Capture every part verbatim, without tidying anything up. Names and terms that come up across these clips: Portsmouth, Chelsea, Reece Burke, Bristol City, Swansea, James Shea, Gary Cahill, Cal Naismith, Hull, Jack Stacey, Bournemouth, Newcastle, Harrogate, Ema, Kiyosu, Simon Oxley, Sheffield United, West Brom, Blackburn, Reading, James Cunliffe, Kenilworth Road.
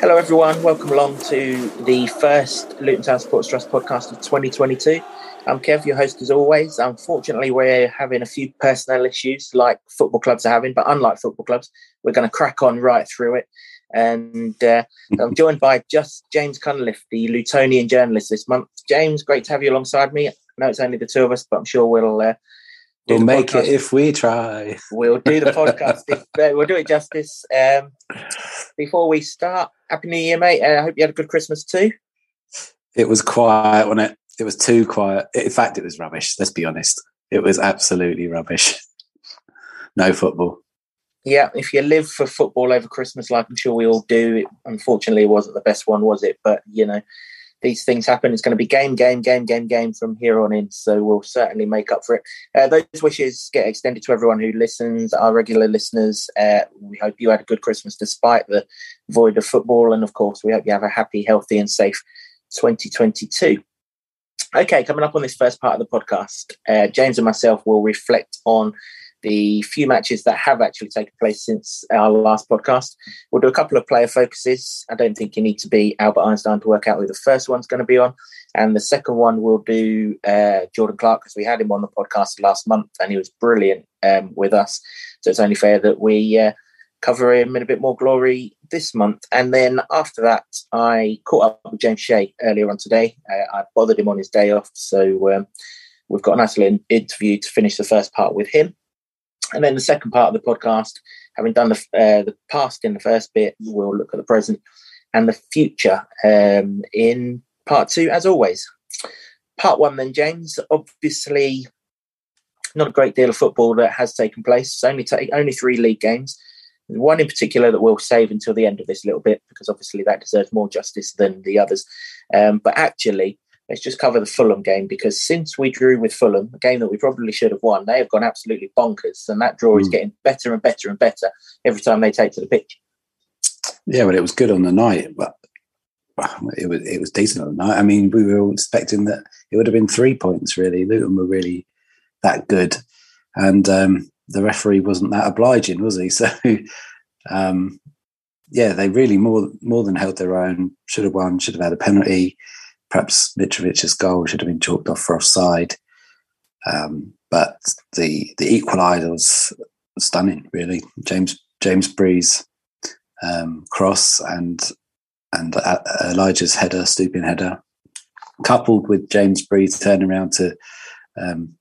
Hello everyone, welcome along to the first Luton Town Supporters Trust podcast of twenty twenty-two. I'm Kev, your host as always. Unfortunately, we're having a few personnel issues like football clubs are having, but unlike football clubs, we're going to crack on right through it. And uh, I'm joined by just James Cunliffe, the Lutonian journalist this month. James, great to have you alongside me. I know it's only the two of us, but I'm sure we'll... Uh, We'll make podcast. It if we try. We'll do the podcast. if, uh, we'll do it justice. Um, before we start, Happy New Year, mate. I uh, hope you had a good Christmas too. It was quiet, wasn't it? It was too quiet. In fact, it was rubbish. Let's be honest. It was absolutely rubbish. No football. Yeah, if you live for football over Christmas, like I'm sure we all do, it, unfortunately, it wasn't the best one, was it? But, you know, these things happen. It's going to be game, game, game, game, game from here on in. So we'll certainly make up for it. Uh, those wishes get extended to everyone who listens, our regular listeners. Uh, we hope you had a good Christmas despite the void of football. And of course, we hope you have a happy, healthy and safe twenty twenty-two. Okay, coming up on this first part of the podcast, uh, James and myself will reflect on the few matches that have actually taken place since our last podcast. We'll do a couple of player focuses. I don't think you need to be Albert Einstein to work out who the first one's going to be on. And the second one we'll do uh, Jordan Clark, because we had him on the podcast last month and he was brilliant um, with us. So it's only fair that we uh, cover him in a bit more glory this month. And then after that, I caught up with James Shea earlier on today. Uh, I bothered him on his day off. So um, we've got a nice little interview to finish the first part with him. And then the second part of the podcast, having done the, uh, the past in the first bit, we'll look at the present and the future um, in part two, as always. Part one then, James, obviously not a great deal of football that has taken place. It's only, ta- only three league games, one in particular that we'll save until the end of this little bit, because obviously that deserves more justice than the others. Um, but actually... Let's just cover the Fulham game, because since we drew with Fulham, a game that we probably should have won, they have gone absolutely bonkers. And that draw mm. is getting better and better and better every time they take to the pitch. Yeah, well, it was good on the night, but it was it was decent on the night. I mean, we were all expecting that it would have been three points, really. Luton were really that good. And um, the referee wasn't that obliging, was he? So, um, yeah, they really more, more than held their own, should have won, should have had a penalty. Perhaps Mitrovic's goal should have been chalked off for offside. Um, but the the equaliser was stunning, really. James James Breeze um, cross and and uh, Elijah's header, stooping header, coupled with James Breeze turning around to um,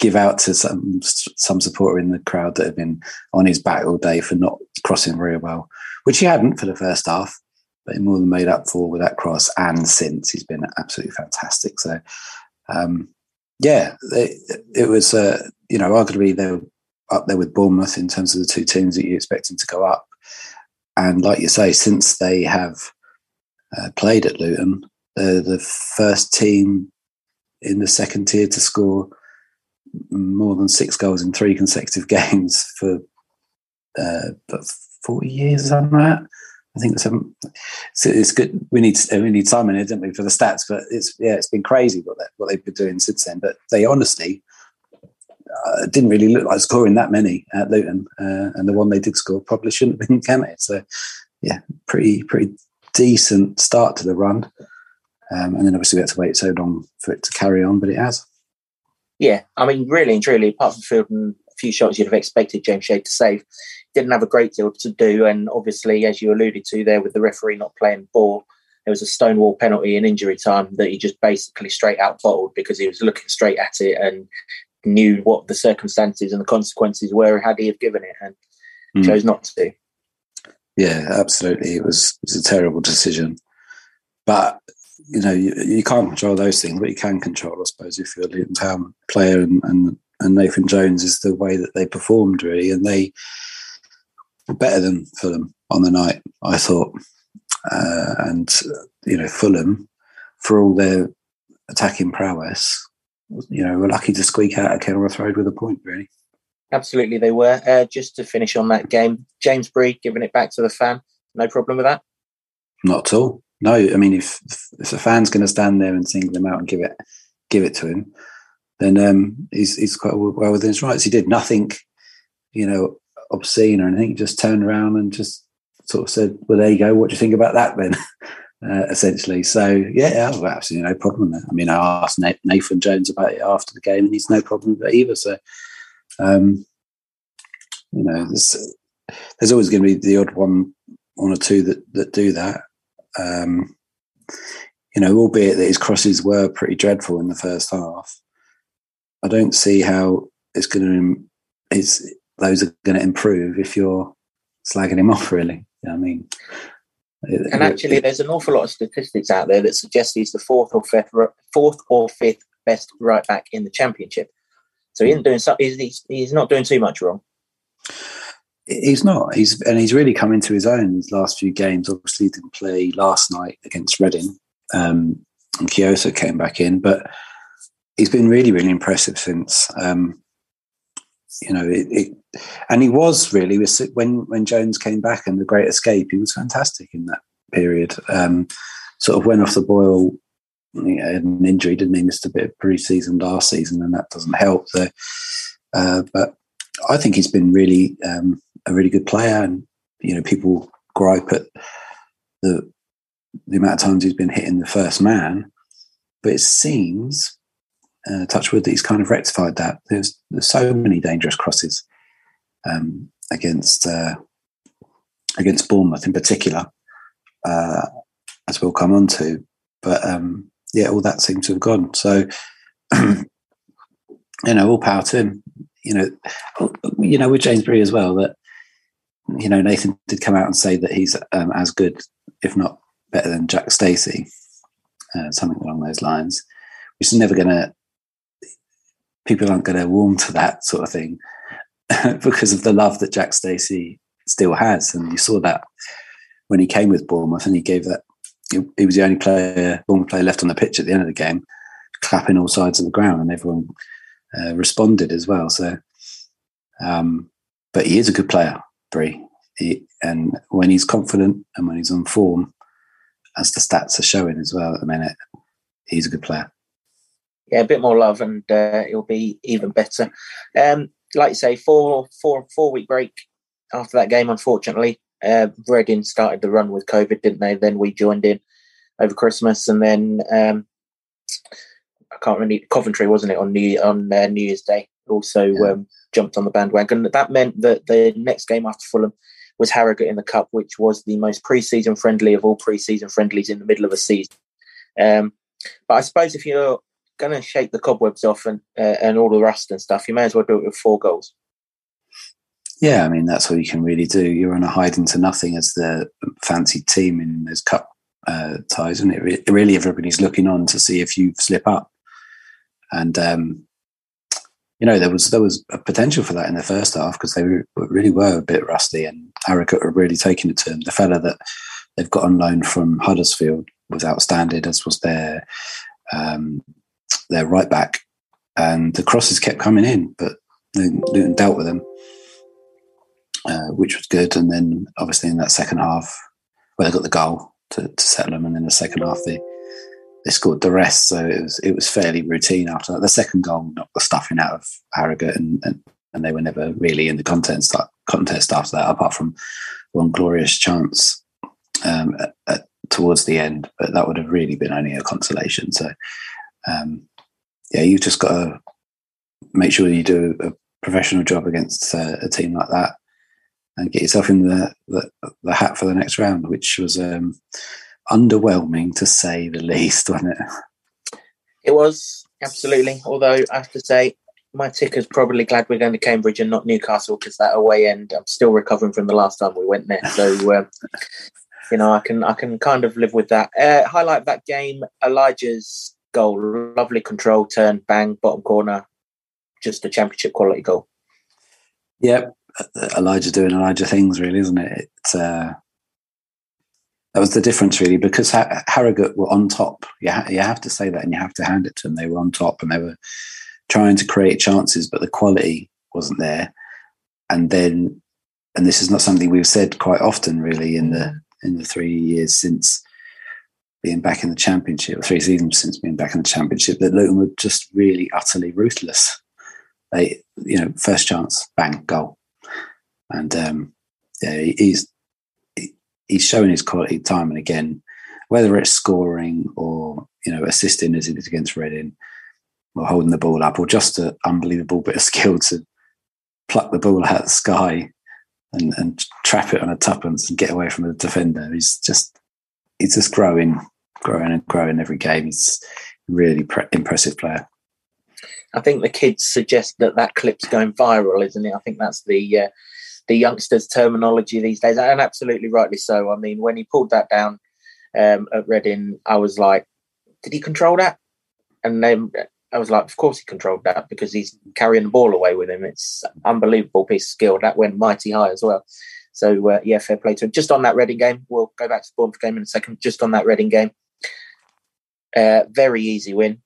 give out to some some supporter in the crowd that had been on his back all day for not crossing very well, which he hadn't for the first half. But he more than made up for with that cross, and since he's been absolutely fantastic. So, um, yeah, it, it was, uh, you know, arguably they were up there with Bournemouth in terms of the two teams that you expect them to go up. And like you say, since they have uh, played at Luton, they're the first team in the second tier to score more than six goals in three consecutive games for uh, but forty years or something like that. I think some, so it's good. We need we need time in it, don't we, for the stats? But it's yeah, it's been crazy what they, what they've been doing since then. But they honestly uh, didn't really look like scoring that many at Luton, uh, and the one they did score probably shouldn't have been counted. So yeah, pretty pretty decent start to the run, um, and then obviously we had to wait so long for it to carry on, but it has. Yeah, I mean, really and truly, apart from field and a few shots, you'd have expected James Shea to save. Didn't have a great deal to do, and obviously, as you alluded to there, with the referee not playing ball, there was a stonewall penalty in injury time that he just basically straight out bottled, because he was looking straight at it and knew what the circumstances and the consequences were had he have given it, and mm. chose not to. Yeah, absolutely, it was it was a terrible decision, but you know you, you can't control those things, but you can control, I suppose, if you're a Luton Town player, and, and and Nathan Jones is the way that they performed really, and they. Better than Fulham on the night, I thought. Uh, and, you know, Fulham, for all their attacking prowess, you know, were lucky to squeak out at Kenilworth Road with a point, really. Absolutely, they were. Uh, just to finish on that game, James Breeze giving it back to the fan. No problem with that? Not at all. No, I mean, if if the fan's going to stand there and single him out and give it give it to him, then um, he's, he's quite well within his rights. He did nothing, you know, obscene or anything, just turned around and just sort of said, well, there you go. What do you think about that then? Uh, essentially. So, yeah, I've absolutely no problem there. I mean, I asked Nathan Jones about it after the game and he's no problem with it either. So, um, you know, there's, there's always going to be the odd one, one or two that, that do that. Um, you know, albeit that his crosses were pretty dreadful in the first half, I don't see how it's going to, it's, those are going to improve if you're slagging him off, really. You know what I mean? It, and actually, it, there's an awful lot of statistics out there that suggest he's the fourth or fifth, fourth or fifth best right back in the Championship. So he isn't doing so, he's, he's not doing too much wrong. He's not. He's and he's really come into his own his last few games. Obviously, he didn't play last night against Reading, um, and Kiyosu came back in. But he's been really, really impressive since. Um, you know, it, it and he was really when when Jones came back and the Great Escape, he was fantastic in that period. Um, sort of went off the boil, you know, had an injury, didn't he? Missed a bit of pre-season last season, and that doesn't help. So, uh, but I think he's been really um, a really good player, and you know, people gripe at the the amount of times he's been hitting the first man, but it seems. Uh, touch wood that he's kind of rectified that. There's, there's so many dangerous crosses um, against uh, against Bournemouth in particular, uh, as we'll come on to. But um, yeah, all that seems to have gone. So you know, all power to him. You know, you know with James Breeze as well that you know Nathan did come out and say that he's um, as good, if not better, than Jack Stacey, uh, something along those lines. Which is never going to. People aren't going to warm to that sort of thing because of the love that Jack Stacey still has. And you saw that when he came with Bournemouth and he gave that, he, he was the only player, Bournemouth player left on the pitch at the end of the game, clapping all sides of the ground and everyone uh, responded as well. So, um, but he is a good player, Bree. He, and when he's confident and when he's on form, as the stats are showing as well at the minute, he's a good player. Yeah, a bit more love and uh, it'll be even better. Um, like you say, four, four, four week break after that game, unfortunately. Uh, Reading started the run with COVID, didn't they? Then we joined in over Christmas and then um, I can't remember, Coventry, wasn't it, on New, on uh, New Year's Day also yeah. um, jumped on the bandwagon. That meant that the next game after Fulham was Harrogate in the Cup, which was the most pre-season friendly of all pre-season friendlies in the middle of a season. Um, but I suppose if you're going to shake the cobwebs off and uh, and all the rust and stuff, you may as well do it with four goals. Yeah, I mean, that's all you can really do. You're on a hiding to nothing as the fancied team in those cup uh, ties, and it re- really everybody's looking on to see if you slip up. And, um, you know, there was there was a potential for that in the first half because they were, really were a bit rusty and Harrogate were really taking it to them. The fella that they've got on loan from Huddersfield was outstanding, as was their... Um, They're right back, and the crosses kept coming in, but Luton dealt with them, uh, which was good. And then, obviously, in that second half, well, they got the goal to, to settle them, and then the second half they they scored the rest. So it was it was fairly routine after that. The second goal knocked the stuffing out of Harrogate, and and, and they were never really in the contest contest after that, apart from one glorious chance um, at, at, towards the end. But that would have really been only a consolation. So. Um, yeah, you've just got to make sure you do a professional job against uh, a team like that and get yourself in the, the, the hat for the next round, which was um, underwhelming to say the least, wasn't it? It was, absolutely. Although I have to say, my ticker's probably glad we're going to Cambridge and not Newcastle because that away end, I'm still recovering from the last time we went there. So, um, you know, I can I can kind of live with that. Uh, highlight of that game, Elijah's goal, lovely control, turn, bang, bottom corner, just a Championship quality goal. Yep, Elijah doing Elijah things, really, isn't it? It's, uh, that was the difference, really, because Har- Harrogate were on top. You, ha- you have to say that, and you have to hand it to them. They were on top, and they were trying to create chances, but the quality wasn't there. And then, and this is not something we've said quite often, really, in the in the three years since. Being back in the Championship, or three seasons since being back in the Championship, that Luton were just really utterly ruthless. They, you know, first chance, bang, goal, and um, yeah, he's he, he's shown his quality time and again, whether it's scoring or, you know, assisting as it is against Reading or holding the ball up or just an unbelievable bit of skill to pluck the ball out of the sky and, and trap it on a tuppence and get away from the defender. He's just, he's just growing, growing and growing every game. He's a really pre- impressive player. I think the kids suggest that that clip's going viral, isn't it? I think that's the uh, the youngsters' terminology these days, and absolutely rightly so. I mean, when he pulled that down um, at Reading, I was like, did he control that? And then I was like, of course he controlled that, because he's carrying the ball away with him. It's an unbelievable piece of skill. That went mighty high as well. So, uh, yeah, fair play to him. Just on that Reading game, we'll go back to the Bournemouth game in a second. Just on that Reading game, uh, very easy win.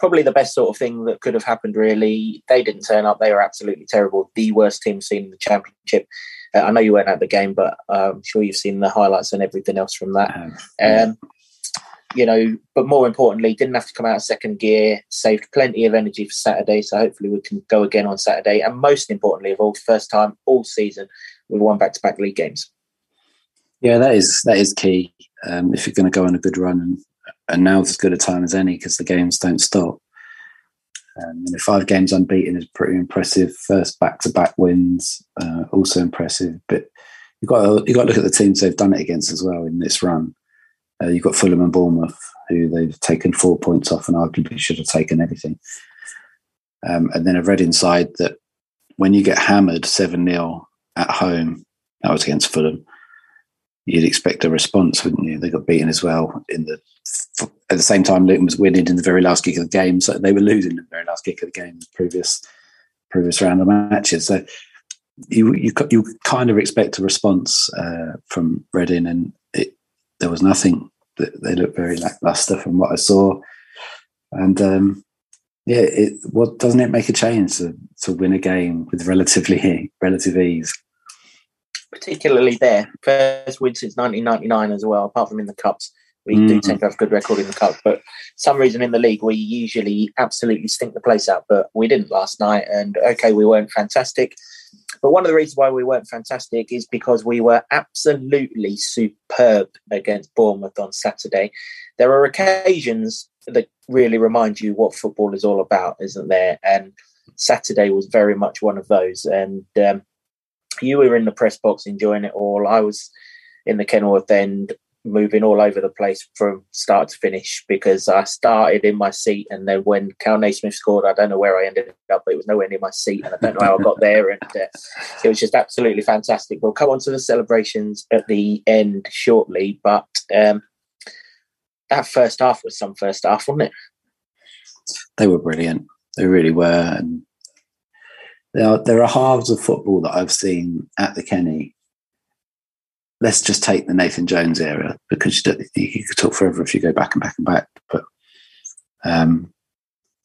Probably the best sort of thing that could have happened, really. They didn't turn up. They were absolutely terrible. The worst team seen in the Championship. Uh, I know you weren't at the game, but uh, I'm sure you've seen the highlights and everything else from that. Um, you know, but more importantly, didn't have to come out of second gear, saved plenty of energy for Saturday. So hopefully we can go again on Saturday. And most importantly of all, first time all season we won back-to-back league games. Yeah, that is, that is key. Um, if you're going to go on a good run and And now's as good a time as any, because the games don't stop. Um, you know, five games unbeaten is pretty impressive. First back-to-back wins, uh, also impressive. But you've got to, you've got to look at the teams they've done it against as well in this run. Uh, you've got Fulham and Bournemouth, who they've taken four points off and arguably should have taken everything. Um, and then a Reading side that, when you get hammered seven nil at home, that was against Fulham, you'd expect a response, wouldn't you? They got beaten as well in the at the same time Luton was winning in the very last kick of the game, so they were losing in the very last kick of the game in the previous previous round of matches. So you you you kind of expect a response uh, from Reading, and it, there was nothing. They looked very lacklustre from what I saw, and um, yeah, it, what doesn't it make a change to, to win a game with relatively relative ease? Particularly there, first win since nineteen ninety-nine as well, apart from in the Cups. We mm. do tend to have a good record in the Cup, but for some reason in the league we usually absolutely stink the place out, but we didn't last night. And OK, we weren't fantastic, but one of the reasons why we weren't fantastic is because we were absolutely superb against Bournemouth on Saturday. There are occasions that really remind you what football is all about, isn't there? And Saturday was very much one of those. And um, you were in the press box enjoying it all. I was in the Kenilworth end, moving all over the place from start to finish, because I started in my seat, and then when Cal Naismith scored, I don't know where I ended up, but it was nowhere near my seat, and I don't know how I got there. And uh, it was just absolutely fantastic. We'll come on to the celebrations at the end shortly, but um, that first half was some first half, wasn't it? They were brilliant. They really were. And There are, there are halves of football that I've seen at the Kenny. Let's just take the Nathan Jones era, because you, you could talk forever if you go back and back and back. But um,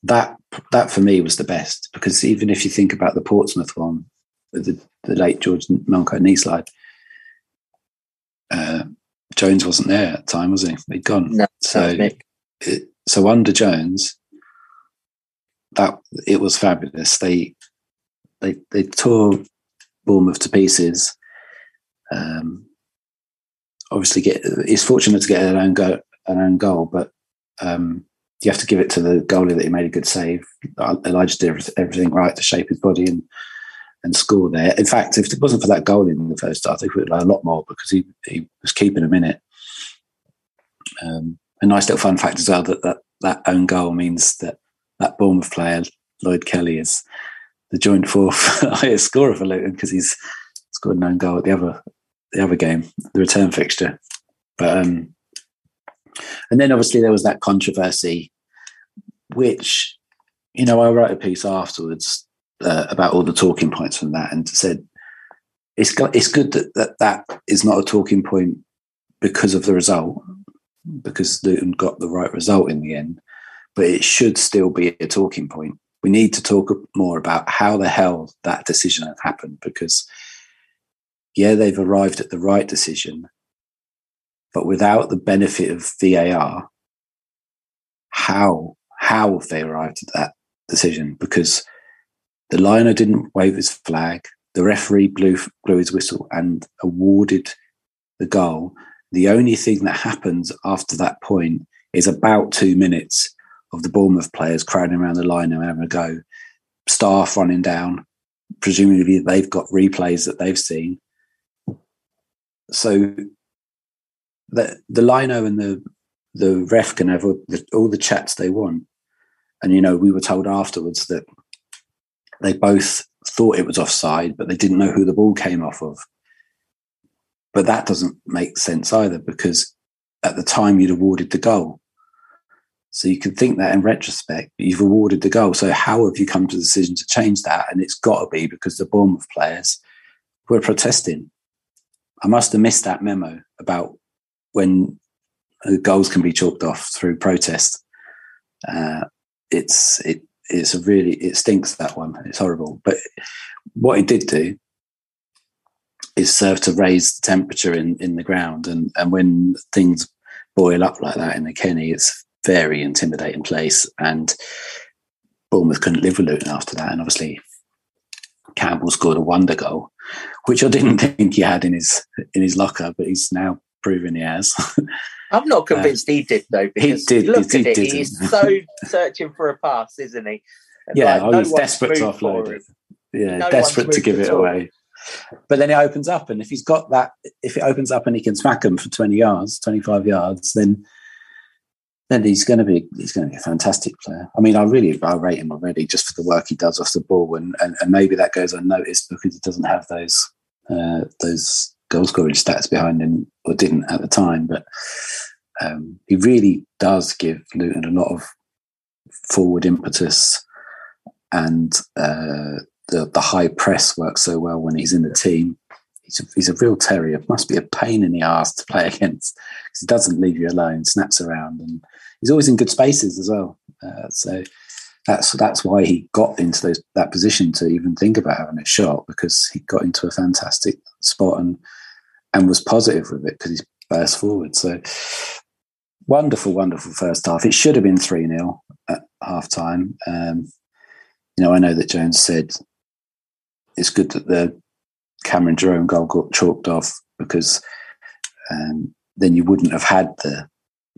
that that for me was the best, because even if you think about the Portsmouth one, the, the late George Moncur knee slide, uh, Jones wasn't there at the time, was he? He'd gone. No, so, it, so under Jones, that it was fabulous. They They they tore Bournemouth to pieces. Um, obviously, get it's fortunate to get an own go an own goal, but um, you have to give it to the goalie that he made a good save. Elijah did everything right to shape his body and and score there. In fact, if it wasn't for that goal in the first half, they would have had a lot more, because he he was keeping them in it. Um, a nice little fun fact as well, that that, that own goal means that that Bournemouth player Lloyd Kelly is the joint fourth highest scorer for Luton, because he's scored an own goal at the other the other game, the return fixture. But um, and then obviously there was that controversy, which, you know, I wrote a piece afterwards uh, about all the talking points from that, and said it's got, it's good that, that that is not a talking point because of the result, because Luton got the right result in the end, but it should still be a talking point. We need to talk more about how the hell that decision happened, because, yeah, they've arrived at the right decision, but without the benefit of V A R, how how have they arrived at that decision? Because the liner didn't wave his flag, the referee blew blew his whistle and awarded the goal, the only thing that happens after that point is about two minutes of the Bournemouth players crowding around the line and having a go, staff running down. Presumably they've got replays that they've seen. So the the lino and the the ref can have all the, all the chats they want. And, you know, we were told afterwards that they both thought it was offside, but they didn't know who the ball came off of. But that doesn't make sense either, because at the time you'd awarded the goal. So you can think that in retrospect, but you've awarded the goal. So how have you come to the decision to change that? And it's got to be because the Bournemouth players were protesting. I must have missed that memo about when goals can be chalked off through protest. Uh, it's it it's a really it stinks, that one. It's horrible. But what it did do is serve to raise the temperature in, in the ground. And, and when things boil up like that in the Kenny, it's a very intimidating place. And Bournemouth couldn't live with Luton after that. And obviously Campbell scored a wonder goal, which I didn't think he had in his in his locker, but he's now proven he has. I'm not convinced um, he did, though, because he did, look he, at he it, didn't. He's so searching for a pass, isn't he? And yeah, like, I was no desperate to offload it. Yeah, no desperate to give it away. But then it opens up, and if he's got that, if it opens up and he can smack him for twenty yards, twenty-five yards, then then he's going to be he's going to be a fantastic player. I mean, I really I rate him already just for the work he does off the ball, and and, and maybe that goes unnoticed because he doesn't have those uh, those goal scoring stats behind him, or didn't at the time. But um, he really does give Luton a lot of forward impetus, and Uh, The, the high press works so well when he's in the team. He's a, he's a real terrier. It must be a pain in the arse to play against because he doesn't leave you alone, snaps around, and he's always in good spaces as well. Uh, so that's that's why he got into those, that position to even think about having a shot, because he got into a fantastic spot and and was positive with it because he's burst forward. So wonderful, wonderful first half. It should have been three nil at half time. Um, you know, I know that Jones said it's good that the Cameron Jerome goal got chalked off because um, then you wouldn't have had the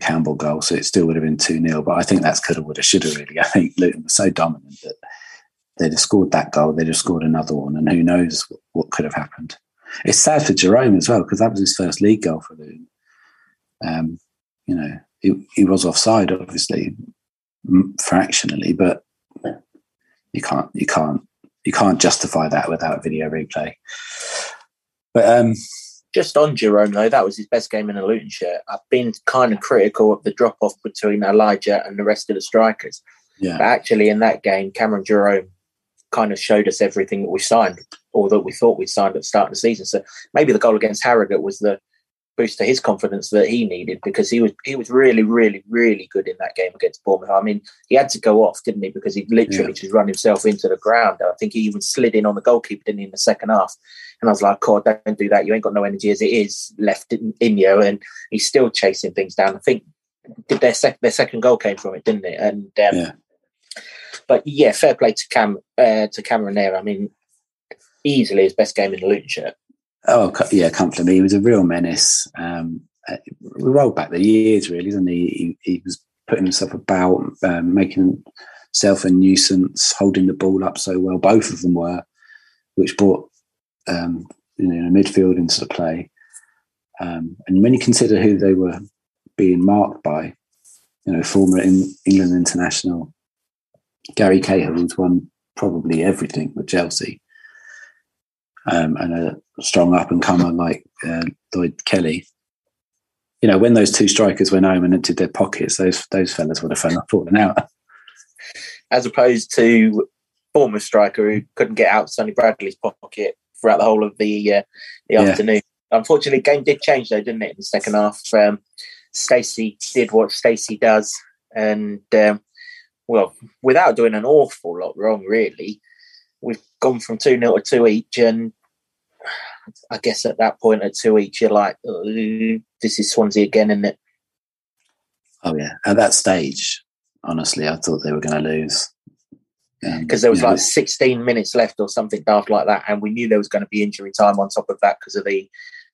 Campbell goal, so it still would have been two nil. But I think that's coulda, woulda, shoulda, really. I think Luton was so dominant that they'd have scored that goal, they'd have scored another one, and who knows what, what could have happened. It's sad for Jerome as well because that was his first league goal for Luton. Um, you know, he, he was offside, obviously, fractionally, but you can't, you can't, you can't justify that without video replay. But um, just on Jerome though, that was his best game in a Luton shirt. I've been kind of critical of the drop off between Elijah and the rest of the strikers. Yeah. But actually, in that game, Cameron Jerome kind of showed us everything that we signed, or that we thought we'd signed at the start of the season. So maybe the goal against Harrogate was the boost to his confidence that he needed, because he was he was really, really, really good in that game against Bournemouth. I mean, he had to go off, didn't he? Because he literally yeah. just run himself into the ground. I think he even slid in on the goalkeeper, didn't he, in the second half? And I was like, God, don't do that. You ain't got no energy as it is left in, in you. And he's still chasing things down. I think their, sec- their second goal came from it, didn't it? And um, yeah. But yeah, fair play to Cam uh, to Cameron there. I mean, easily his best game in the Luton shirt. Oh, yeah, comfortably. He was a real menace. Um, we rolled back the years, really, didn't he? He, he was putting himself about, um, making himself a nuisance, holding the ball up so well. Both of them were, which brought um, you know, midfield into the play. Um, and when you consider who they were being marked by, you know, former in, England international Gary Cahill, who's won probably everything with Chelsea. Um, and a strong up-and-comer like uh, Lloyd Kelly. You know, when those two strikers went home and emptied their pockets, those those fellas would have fallen out. As opposed to Bournemouth striker who couldn't get out Sonny Bradley's pocket throughout the whole of the, uh, the yeah. afternoon. Unfortunately, game did change, though, didn't it, in the second half? Um, Stacey did what Stacey does. And, um, well, without doing an awful lot wrong, really, we've gone from two nil to two each, and I guess at that point at two each, you're like, oh, this is Swansea again, isn't it? Oh, yeah. At that stage, honestly, I thought they were going to lose. Because um, there was yeah. like sixteen minutes left or something daft like that, and we knew there was going to be injury time on top of that because of the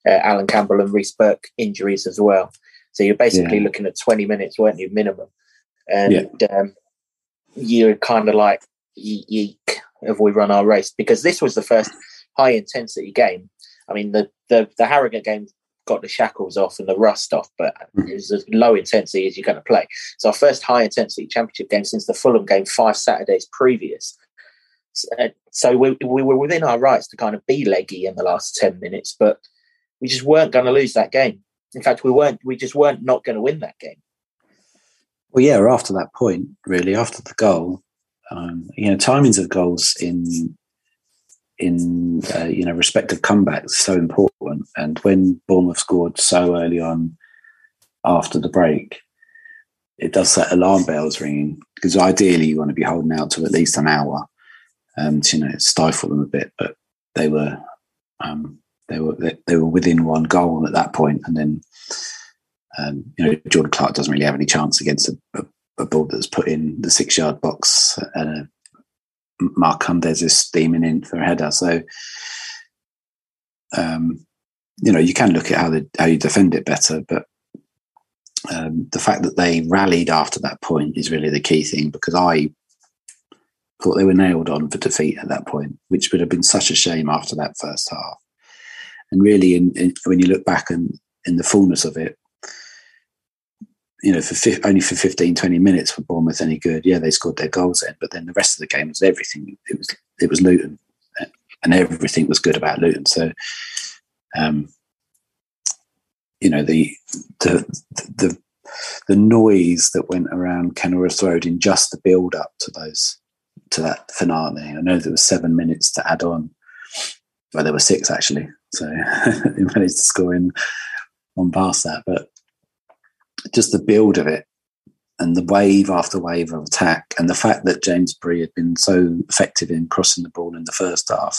uh, Allan Campbell and Reece Burke injuries as well. So you're basically yeah. looking at twenty minutes, weren't you, minimum? And yeah. um, you're kind of like, yeek, have we run our race? Because this was the first high-intensity game. I mean, the, the, the Harrogate game got the shackles off and the rust off, but it was as low intensity as you're going to play. It's our first high-intensity championship game since the Fulham game five Saturdays previous. So we, we were within our rights to kind of be leggy in the last ten minutes, but we just weren't going to lose that game. In fact, we weren't. We just weren't not going to win that game. Well, yeah, after that point, really, after the goal, um, you know, timings of goals in in uh, you know, respective comebacks is so important. And when Bournemouth scored so early on after the break, it does set alarm bells ringing, because ideally you want to be holding out to at least an hour um, to, you know, stifle them a bit. But they were. Um, They were they were within one goal at that point, and then um, you know, Jordan Clark doesn't really have any chance against a, a, a ball that's put in the six yard box, and uh, Mark Cundez is steaming in for a header. So, um, you know, you can look at how the how you defend it better, but um, the fact that they rallied after that point is really the key thing, because I thought they were nailed on for defeat at that point, which would have been such a shame after that first half. And really, in, in, when you look back and in the fullness of it, you know, for fi- only for fifteen, twenty minutes were Bournemouth any good. Yeah, they scored their goals then, but then the rest of the game was everything. It was it was Luton, and everything was good about Luton. So, um, you know, the the the the noise that went around Kenilworth Road in just the build up to those to that finale. I know there was seven minutes to add on. Well, there were six actually. So they managed to score in on past that. But just the build of it and the wave after wave of attack, and the fact that James Breeze had been so effective in crossing the ball in the first half,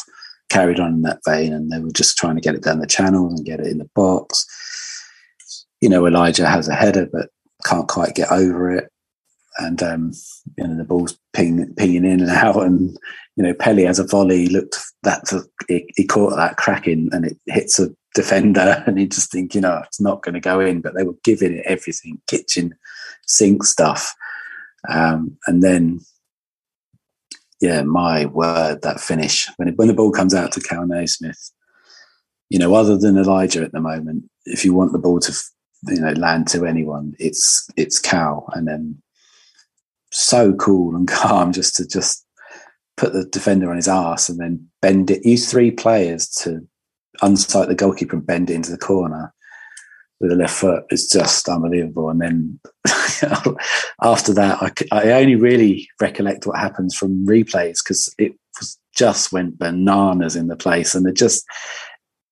carried on in that vein, and they were just trying to get it down the channels and get it in the box. You know, Elijah has a header but can't quite get over it. And, um, you know, the ball's ping, pinging in and out, and, you know, Pelly has a volley, looked that, he, he caught that cracking, and it hits a defender, and he just think, you know, it's not going to go in, but they were giving it everything, kitchen sink stuff. Um, and then, yeah, my word, that finish. When, it, when the ball comes out to Cal Naismith, you know, other than Elijah at the moment, if you want the ball to, you know, land to anyone, it's, it's Cal. And then, so cool and calm just to just put the defender on his arse and then bend it, use three players to unsight the goalkeeper and bend it into the corner with the left foot. It's just unbelievable. And then after that, I, I only really recollect what happens from replays, because it was, just went bananas in the place, and it just,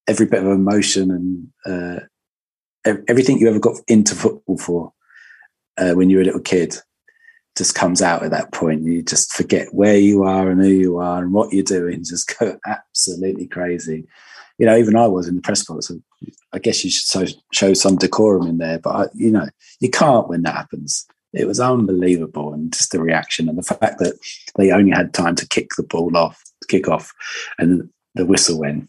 every bit of emotion and uh, everything you ever got into football for uh, when you were a little kid just comes out at that point. You just forget where you are and who you are and what you're doing. Just go absolutely crazy. You know, even I was in the press box. So I guess you should so, show some decorum in there, but I, you know, you can't when that happens. It was unbelievable, and just the reaction and the fact that they only had time to kick the ball off, kick off, and the whistle went.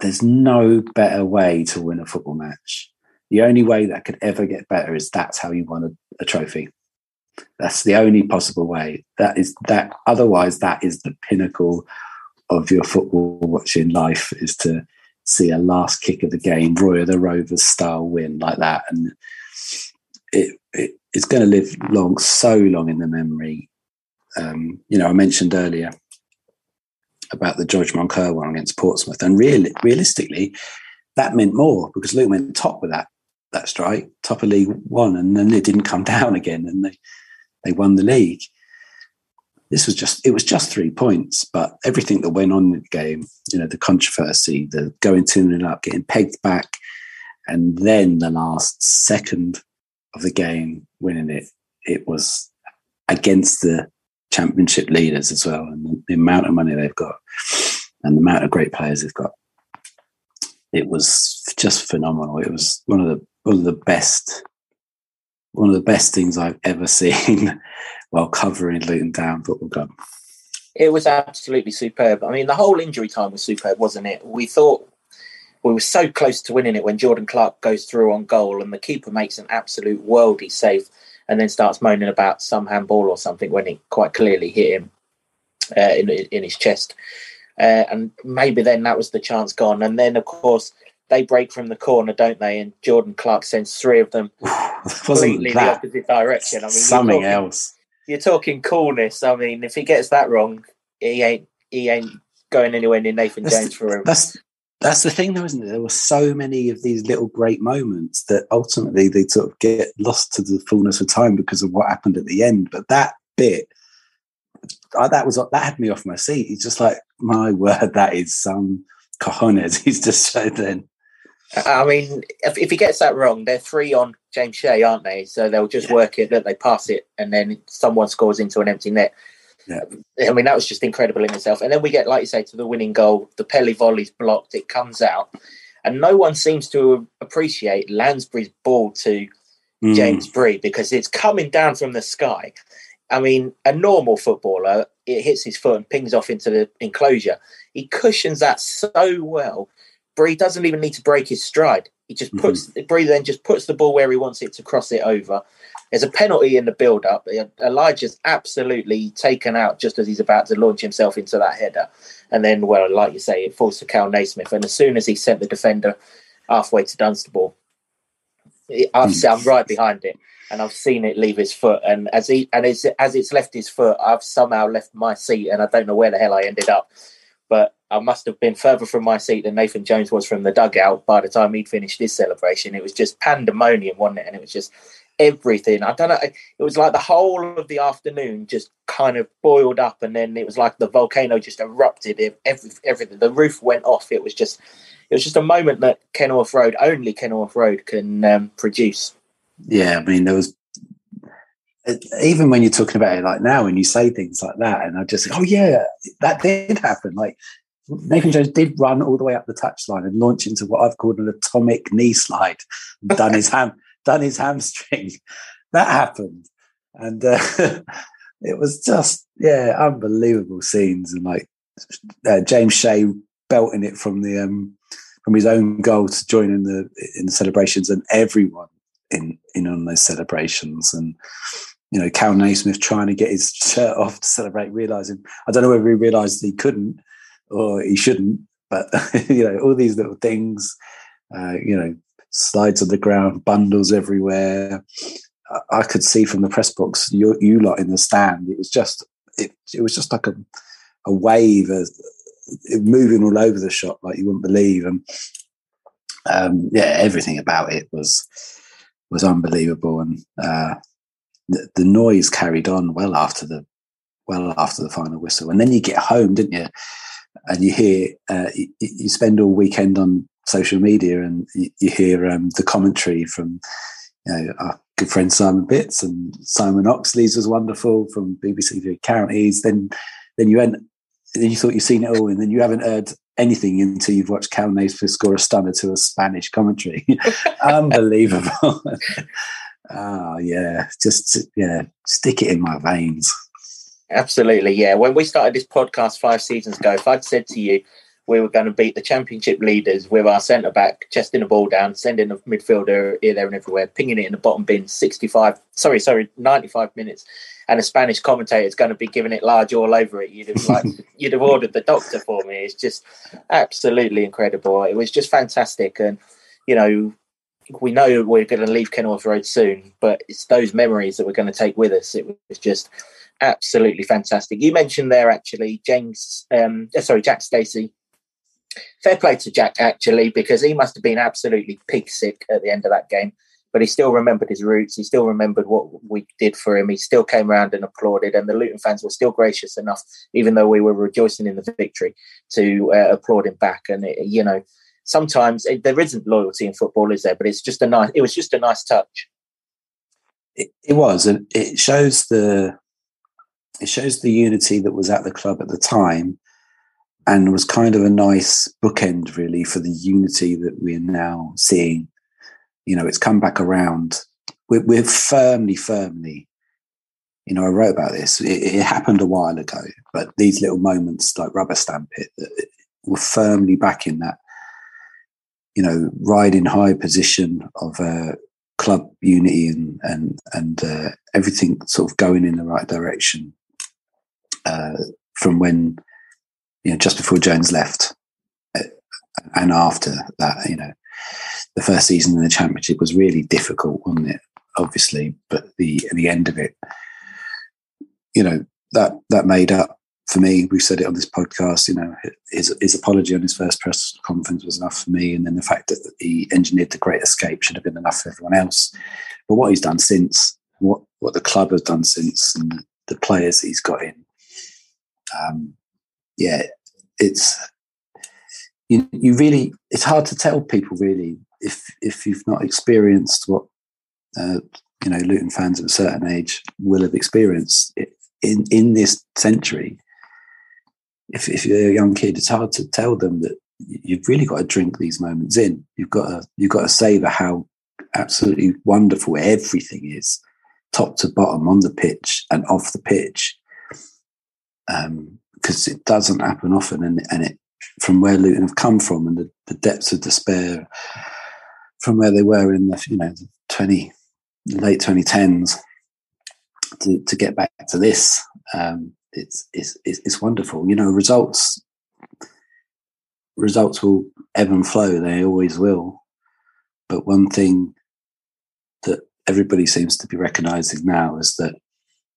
There's no better way to win a football match. The only way that could ever get better is that's how you won a, a trophy. That's the only possible way. That is that. Otherwise, that is the pinnacle of your football watching life, is to see a last kick of the game, Roy of the Rovers style win like that, and it, it it's going to live long, so long in the memory. Um, you know, I mentioned earlier about the George Moncur one against Portsmouth, and real, realistically, that meant more, because Luke went top with that that strike, top of League One, and then they didn't come down again, and they. They won the league. This was just, it was just three points, but everything that went on in the game, you know, the controversy, the going to and up, getting pegged back, and then the last second of the game, winning it, it was against the championship leaders as well. And the amount of money they've got and the amount of great players they've got, it was just phenomenal. It was one of the, one of the best One of the best things I've ever seen while covering Luton Town Football Club. It was absolutely superb. I mean, the whole injury time was superb, wasn't it? We thought, we were so close to winning it when Jordan Clark goes through on goal and the keeper makes an absolute worldie save and then starts moaning about some handball or something when it quite clearly hit him uh, in, in his chest. Uh, and maybe then that was the chance gone. And then, of course, they break from the corner, don't they? And Jordan Clark sends three of them completely the opposite direction. I mean, something you're talking, else. You're talking coolness. I mean, if he gets that wrong, he ain't he ain't going anywhere near Nathan that's Jones the, for him. That's that's the thing, though, isn't it? There were so many of these little great moments that ultimately they sort of get lost to the fullness of time because of what happened at the end. But that bit, I, that was that had me off my seat. It's just like, my word, that is some um, cojones. He's just so thin. I mean, if, if he gets that wrong, they're three on James Shea, aren't they? So they'll just yeah. work it, that they pass it, and then someone scores into an empty net. Yeah. I mean, that was just incredible in itself. And then we get, like you say, to the winning goal. The Pelly volley's blocked. It comes out. And no one seems to appreciate Lansbury's ball to mm. James Breeze, because it's coming down from the sky. I mean, a normal footballer, it hits his foot and pings off into the enclosure. He cushions that so well. Bree doesn't even need to break his stride. He just puts mm-hmm. Bree then just puts the ball where he wants it to cross it over. There's a penalty in the build-up. Elijah's absolutely taken out just as he's about to launch himself into that header. And then, well, like you say, it falls to Cal Naismith. And as soon as he sent the defender halfway to Dunstable, I've, mm. I'm right behind it. And I've seen it leave his foot. And as he and as, as it's left his foot, I've somehow left my seat. And I don't know where the hell I ended up. But I must have been further from my seat than Nathan Jones was from the dugout by the time he'd finished his celebration. It was just pandemonium, wasn't it? And it was just everything. I don't know. It was like the whole of the afternoon just kind of boiled up. And then it was like the volcano just erupted. Every, everything. The roof went off. It was just it was just a moment that Kenilworth Road, only Kenilworth Road, can um, produce. Yeah, I mean, there was... Even when you're talking about it like now and you say things like that, and I just think, oh yeah, that did happen. Like Nathan Jones did run all the way up the touchline and launch into what I've called an atomic knee slide, and done his ham, done his hamstring. That happened, and uh, it was just yeah, unbelievable scenes. And like uh, James Shea belting it from the um, from his own goal to join in the in the celebrations, and everyone in in on those celebrations. And you know, Cal Naismith trying to get his shirt off to celebrate, realising, I don't know whether he realised he couldn't or he shouldn't, but, you know, all these little things, uh, you know, slides on the ground, bundles everywhere. I, I could see from the press box, you, you lot in the stand, it was just, it, it was just like a, a wave of, moving all over the shop like you wouldn't believe. And, um, yeah, everything about it was was unbelievable. And, uh, The, the noise carried on well after the well after the final whistle, and then you get home, didn't you? And you hear uh, you, you spend all weekend on social media, and you, you hear um, the commentary from you know our good friend Simon Pitts, and Simon Oxley's was wonderful from B B C Three Counties. Then then you end, then you thought you'd seen it all, and then you haven't heard anything until you've watched Cal Naismith score a stunner to a Spanish commentary. Unbelievable. Oh, yeah, just, yeah, stick it in my veins. Absolutely, yeah. When we started this podcast five seasons ago, if I'd said to you we were going to beat the championship leaders with our centre-back, chesting the ball down, sending a midfielder here, there and everywhere, pinging it in the bottom bin, sixty-five, sorry, sorry, ninety-five minutes, and a Spanish commentator is going to be giving it large all over it, you'd have, like, you'd have ordered the doctor for me. It's just absolutely incredible. It was just fantastic. And, you know, we know we're going to leave Kenilworth Road soon, but it's those memories that we're going to take with us. It was just absolutely fantastic. You mentioned there, actually, James, um, sorry, Jack Stacey. Fair play to Jack, actually, because he must have been absolutely pig sick at the end of that game, but he still remembered his roots. He still remembered what we did for him. He still came around and applauded, and the Luton fans were still gracious enough, even though we were rejoicing in the victory, to uh, applaud him back. And, it, you know, sometimes it, there isn't loyalty in football, is there? But it's just a nice. It was just a nice touch. It, it was, and it shows the it shows the unity that was at the club at the time, and was kind of a nice bookend, really, for the unity that we're now seeing. You know, it's come back around. We're, we're firmly, firmly. You know, I wrote about this. It, it happened a while ago, but these little moments, like rubber stamp it, that it, were firmly back in that. you know, riding high position of uh, club unity and and and uh, everything sort of going in the right direction uh, from when, you know, just before Jones left and after that. You know, the first season in the Championship was really difficult, wasn't it? Obviously, but the the end of it, you know, that that made up for me. We've said it on this podcast, you know, his his apology on his first press conference was enough for me, and then the fact that he engineered the Great Escape should have been enough for everyone else. But what he's done since, what what the club has done since, and the players that he's got in, um, yeah, it's you you really it's hard to tell people really if if you've not experienced what uh, you know Luton fans of a certain age will have experienced it in in this century. If, if you're a young kid, it's hard to tell them that you've really got to drink these moments in. You've got to you've got to savour how absolutely wonderful everything is, top to bottom, on the pitch and off the pitch, because um, it doesn't happen often. And and it from where Luton have come from and the, the depths of despair from where they were in the you know the twenty the late twenty tens to to get back to this. Um, It's, it's it's wonderful, you know. Results results will ebb and flow; they always will. But one thing that everybody seems to be recognising now is that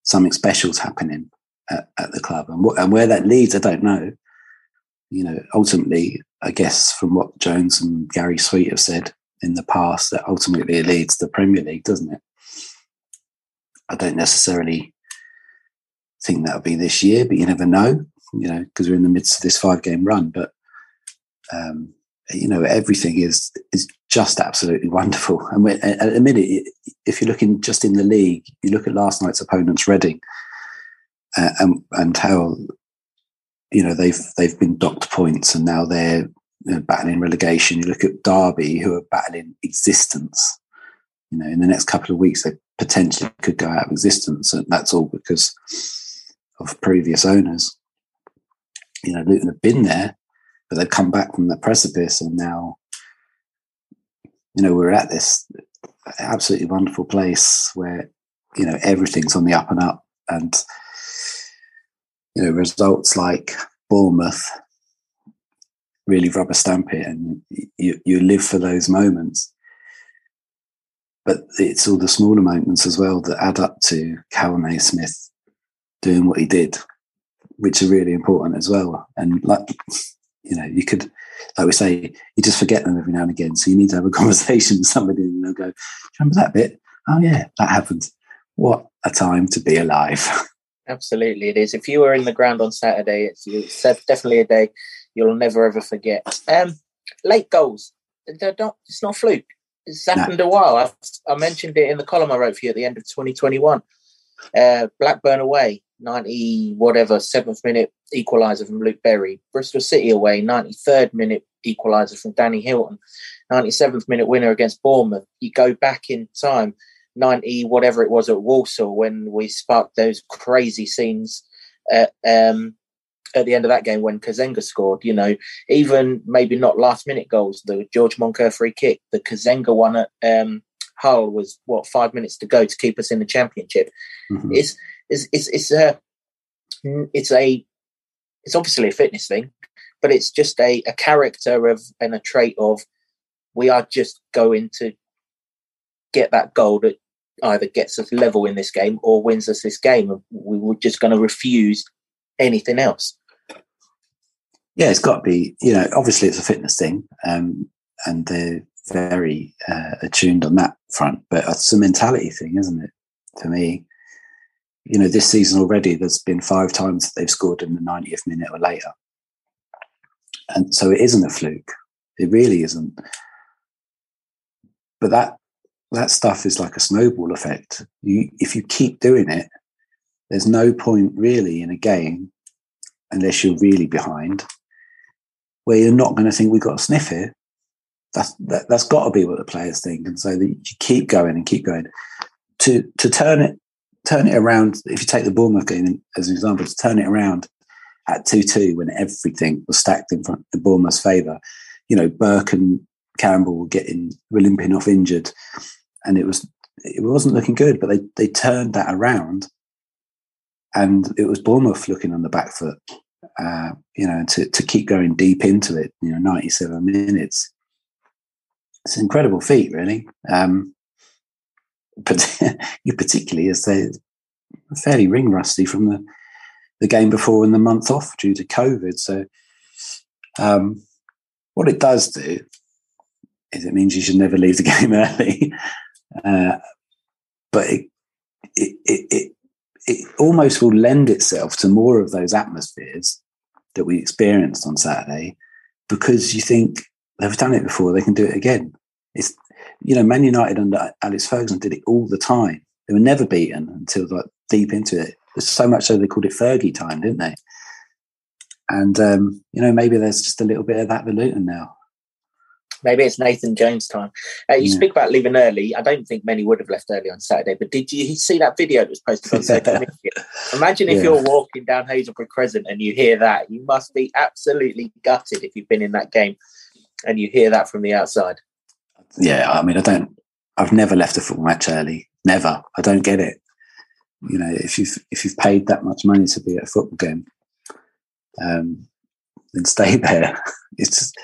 something special's happening at, at the club, and, what, and where that leads, I don't know. You know, ultimately, I guess from what Jones and Gary Sweet have said in the past, that ultimately it leads to the Premier League, doesn't it? I don't necessarily think that'll be this year, but you never know, you know, because we're in the midst of this five-game run. But um, you know, everything is is just absolutely wonderful. And we're, at the minute, if you're looking just in the league, you look at last night's opponents, Reading, uh, and and how you know they've they've been docked points, and now they're you know, battling relegation. You look at Derby, who are battling existence. You know, in the next couple of weeks, they potentially could go out of existence, and that's all because of previous owners. You know, Luton have been there, but they've come back from the precipice, and now, you know, we're at this absolutely wonderful place where, you know, everything's on the up and up. And, you know, results like Bournemouth really rubber stamp it, and you, you live for those moments. But it's all the smaller moments as well that add up to Cal Naismith doing what he did, which are really important as well. And like, you know, you could, like we say, you just forget them every now and again. So you need to have a conversation with somebody and they'll go, do you remember that bit? Oh yeah, that happened. What a time to be alive. Absolutely it is. If you were in the ground on Saturday, it's, it's definitely a day you'll never ever forget. Um, late goals. They're not, it's not fluke. It's happened no. a while. I've, I mentioned it in the column I wrote for you at the end of twenty twenty-one. Uh, Blackburn away, ninety whatever, seventh minute equaliser from Luke Berry. Bristol City away, ninety-third minute equaliser from Danny Hilton. ninety-seventh minute winner against Bournemouth. You go back in time, ninety whatever it was at Walsall, when we sparked those crazy scenes at, um, at the end of that game when Kazenga scored. You know, even maybe not last minute goals, the George Moncur free kick, the Kazenga one at um, Hull was what, five minutes to go to keep us in the Championship. Mm-hmm. It's it's it's it's a it's a it's obviously a fitness thing, but it's just a, a character of and a trait of we are just going to get that goal that either gets us level in this game or wins us this game. We were just going to refuse anything else. Yeah, it's got to be. You know, obviously it's a fitness thing, um, and the. very uh, attuned on that front, but it's a mentality thing, isn't it? For me, you know, this season already there's been five times that they've scored in the ninetieth minute or later, and so it isn't a fluke. It really isn't. But that that stuff is like a snowball effect. You, if you keep doing it, there's no point really in a game unless you're really behind, where you're not going to think we've got a sniff here. That's that, that's got to be what the players think, and so that you keep going and keep going to to turn it turn it around. If you take the Bournemouth game as an example, to turn it around at two two when everything was stacked in front of Bournemouth's favour, you know, Burke and Campbell were getting were limping off injured, and it was it wasn't looking good. But they they turned that around, and it was Bournemouth looking on the back foot. Uh, you know, to to keep going deep into it. You know, ninety-seven minutes. It's an incredible feat, really. Um, but you particularly as they fairly ring rusty from the the game before and the month off due to COVID. So, um, what it does do is it means you should never leave the game early. uh, but it it, it it it almost will lend itself to more of those atmospheres that we experienced on Saturday, because you think they've done it before, they can do it again. It's, you know, Man United under Alex Ferguson did it all the time. They were never beaten until like deep into it. So much so they called it Fergie time, didn't they? And, um, you know, maybe there's just a little bit of that with Luton now. Maybe it's Nathan Jones time. Uh, you yeah. speak about leaving early. I don't think many would have left early on Saturday, but did you see that video that was posted on social media? Imagine if yeah. you're walking down Hazelwood Crescent and you hear that. You must be absolutely gutted if you've been in that game and you hear that from the outside. Yeah, I mean, I don't... I've never left a football match early. Never. I don't get it. You know, if you've if you've paid that much money to be at a football game, um, then stay there. It's just,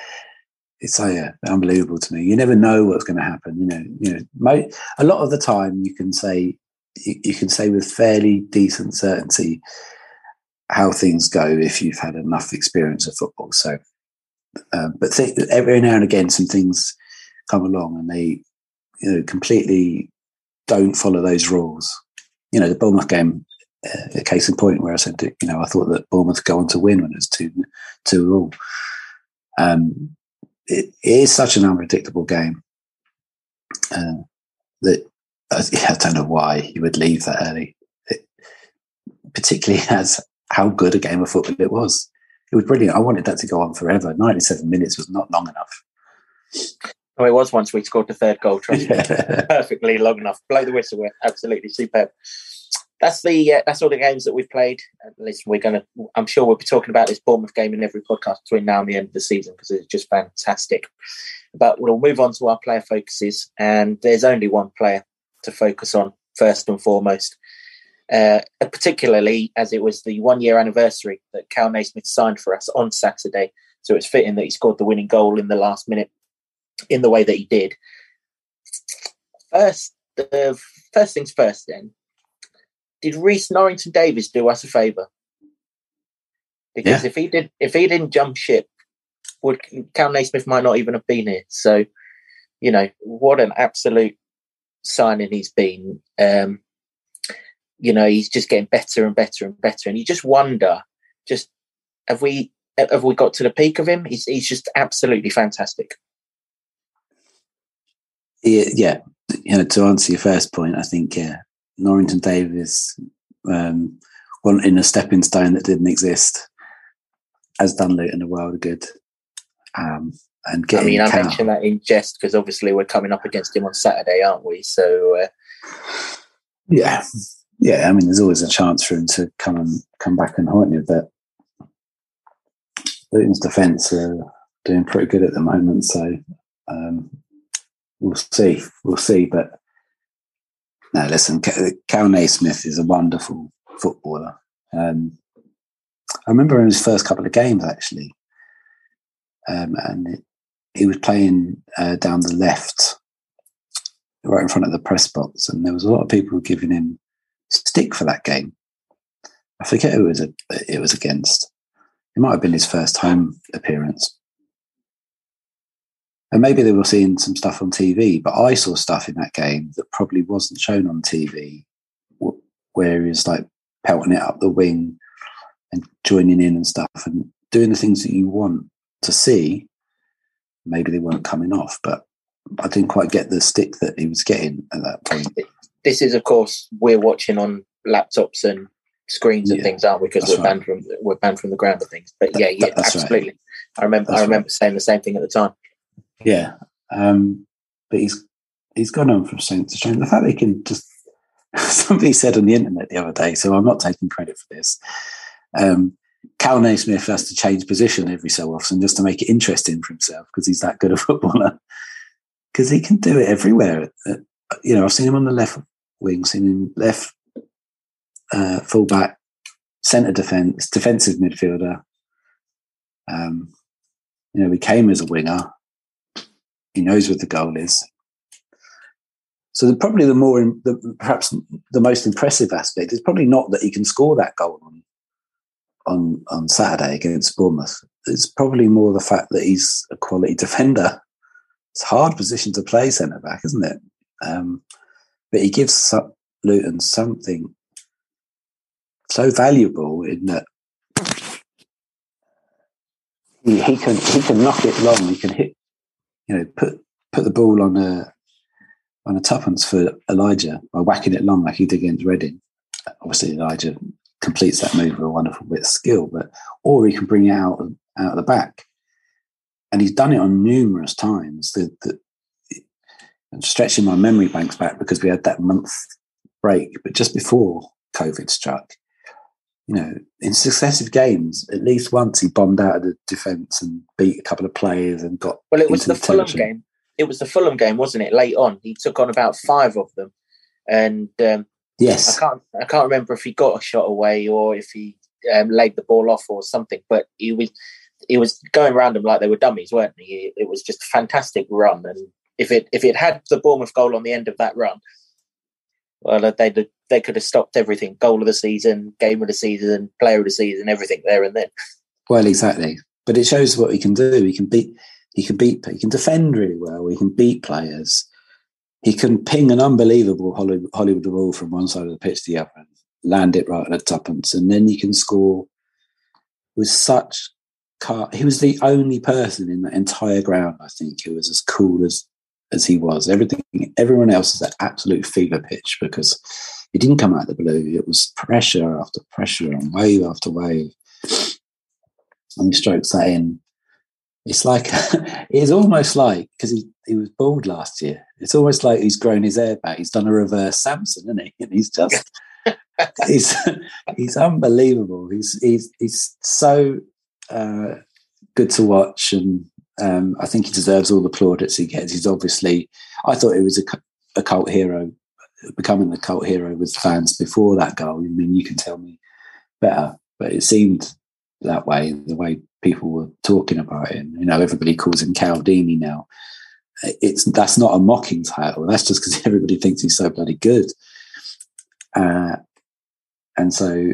it's oh yeah, unbelievable to me. You never know what's going to happen. You know, you know, mo- a lot of the time you can say you, you can say with fairly decent certainty how things go if you've had enough experience of football. So, uh, but th- every now and again, some things come along and they, you know, completely don't follow those rules. You know, the Bournemouth game, uh, a case in point, where I said, you know, I thought that Bournemouth go on to win when it's two, two all. Um, it, it is such an unpredictable game uh, that I, I don't know why you would leave that early, it, particularly as how good a game of football it was. It was brilliant. I wanted that to go on forever. ninety-seven minutes was not long enough. Oh, it was once we scored the third goal. Yeah. Perfectly long enough. Blow the whistle. We're absolutely superb. That's the uh, that's all the games that we've played. At least we're going to. I'm sure we'll be talking about this Bournemouth game in every podcast between now and the end of the season, because it's just fantastic. But we'll move on to our player focuses, and there's only one player to focus on first and foremost. Uh, particularly as it was the one year anniversary that Cal Naismith signed for us on Saturday, so it's fitting that he scored the winning goal in the last minute, in the way that he did. First, uh, first things first then, did Reece Norrington-Davies do us a favour? Because yeah. if he did, if he didn't jump ship, would Cal Naismith might not even have been here. So, you know, what an absolute signing he's been. Um, you know, he's just getting better and better and better. And you just wonder, just have we have we got to the peak of him? He's he's just absolutely fantastic. Yeah, you know, to answer your first point, I think, yeah, Norrington-Davies um, wanting a stepping stone that didn't exist has done Luton a world of good. Um, and getting I mean, I Cal. mentioned that in jest because obviously we're coming up against him on Saturday, aren't we? So, uh... yeah, yeah. I mean, there's always a chance for him to come and come back and haunt you, but Luton's defence are doing pretty good at the moment, so. Um, We'll see, we'll see. But no, listen, Cal Naismith is a wonderful footballer. Um, I remember in his first couple of games, actually, um, and it, he was playing uh, down the left, right in front of the press box, and there was a lot of people giving him stick for that game. I forget who it was, it was against. It might have been his first home appearance. And maybe they were seeing some stuff on T V, but I saw stuff in that game that probably wasn't shown on T V, where he was like pelting it up the wing and joining in and stuff and doing the things that you want to see. Maybe they weren't coming off, but I didn't quite get the stick that he was getting at that point. This is, of course, we're watching on laptops and screens and yeah, things, aren't we? Because we're banned right. from we're banned from the ground and things. But that, yeah, yeah, that, absolutely. Right. I remember that's I remember right. saying the same thing at the time. Yeah, um, but he's he's gone on from strength to strength. The fact they can just somebody said on the internet the other day, so I'm not taking credit for this. Um, Cal Naismith has to change position every so often just to make it interesting for himself because he's that good a footballer. Because he can do it everywhere. You know, I've seen him on the left wing, seen him left uh, full-back, centre defence, defensive midfielder. Um, you know, he came as a winger. He knows what the goal is. So the, probably the more, the, perhaps the most impressive aspect is probably not that he can score that goal on on, on Saturday against Bournemouth. It's probably more the fact that he's a quality defender. It's a hard position to play centre-back, isn't it? Um, but he gives some, Luton something so valuable in that he, he can he can knock it long. He can hit, you know, put put the ball on a on a tuppence for Elijah by whacking it long like he did against Reading. Obviously, Elijah completes that move with a wonderful bit of skill, but or he can bring it out out of the back, and he's done it on numerous times. The, the, I'm stretching my memory banks back because we had that month break, but just before COVID struck, you know, in successive games, at least once he bombed out of the defence and beat a couple of players and got. Well, it was the, the Fulham game. It was the Fulham game, wasn't it? Late on, he took on about five of them, and um, yes, I can't, I can't remember if he got a shot away or if he um, laid the ball off or something. But he was, he was going around them like they were dummies, weren't he? It was just a fantastic run, and if it if it had the Bournemouth goal on the end of that run, well, they they could have stopped everything. Goal of the season, game of the season, player of the season, everything there and then. Well, exactly. But it shows what he can do. He can beat. He can beat. He can defend really well. He can beat players. He can ping an unbelievable Hollywood, Hollywood ball from one side of the pitch to the other and land it right at a tuppence, and then he can score with such. Car- he was the only person in that entire ground, I think, who was as cool as. As he was, everything, everyone else is at absolute fever pitch because it didn't come out of the blue. It was pressure after pressure and wave after wave, and he strokes that in. It's like it's almost like because he, he was bald last year. It's almost like he's grown his hair back. He's done a reverse Samson, isn't he? And he's just he's he's unbelievable. He's he's he's so uh, good to watch and. Um, I think he deserves all the plaudits he gets. He's obviously, I thought he was a, a cult hero, becoming a cult hero with fans before that goal. I mean, you can tell me better, but it seemed that way, the way people were talking about him. You know, everybody calls him Caldini now. It's That's not a mocking title. That's just because everybody thinks he's so bloody good. Uh, and so,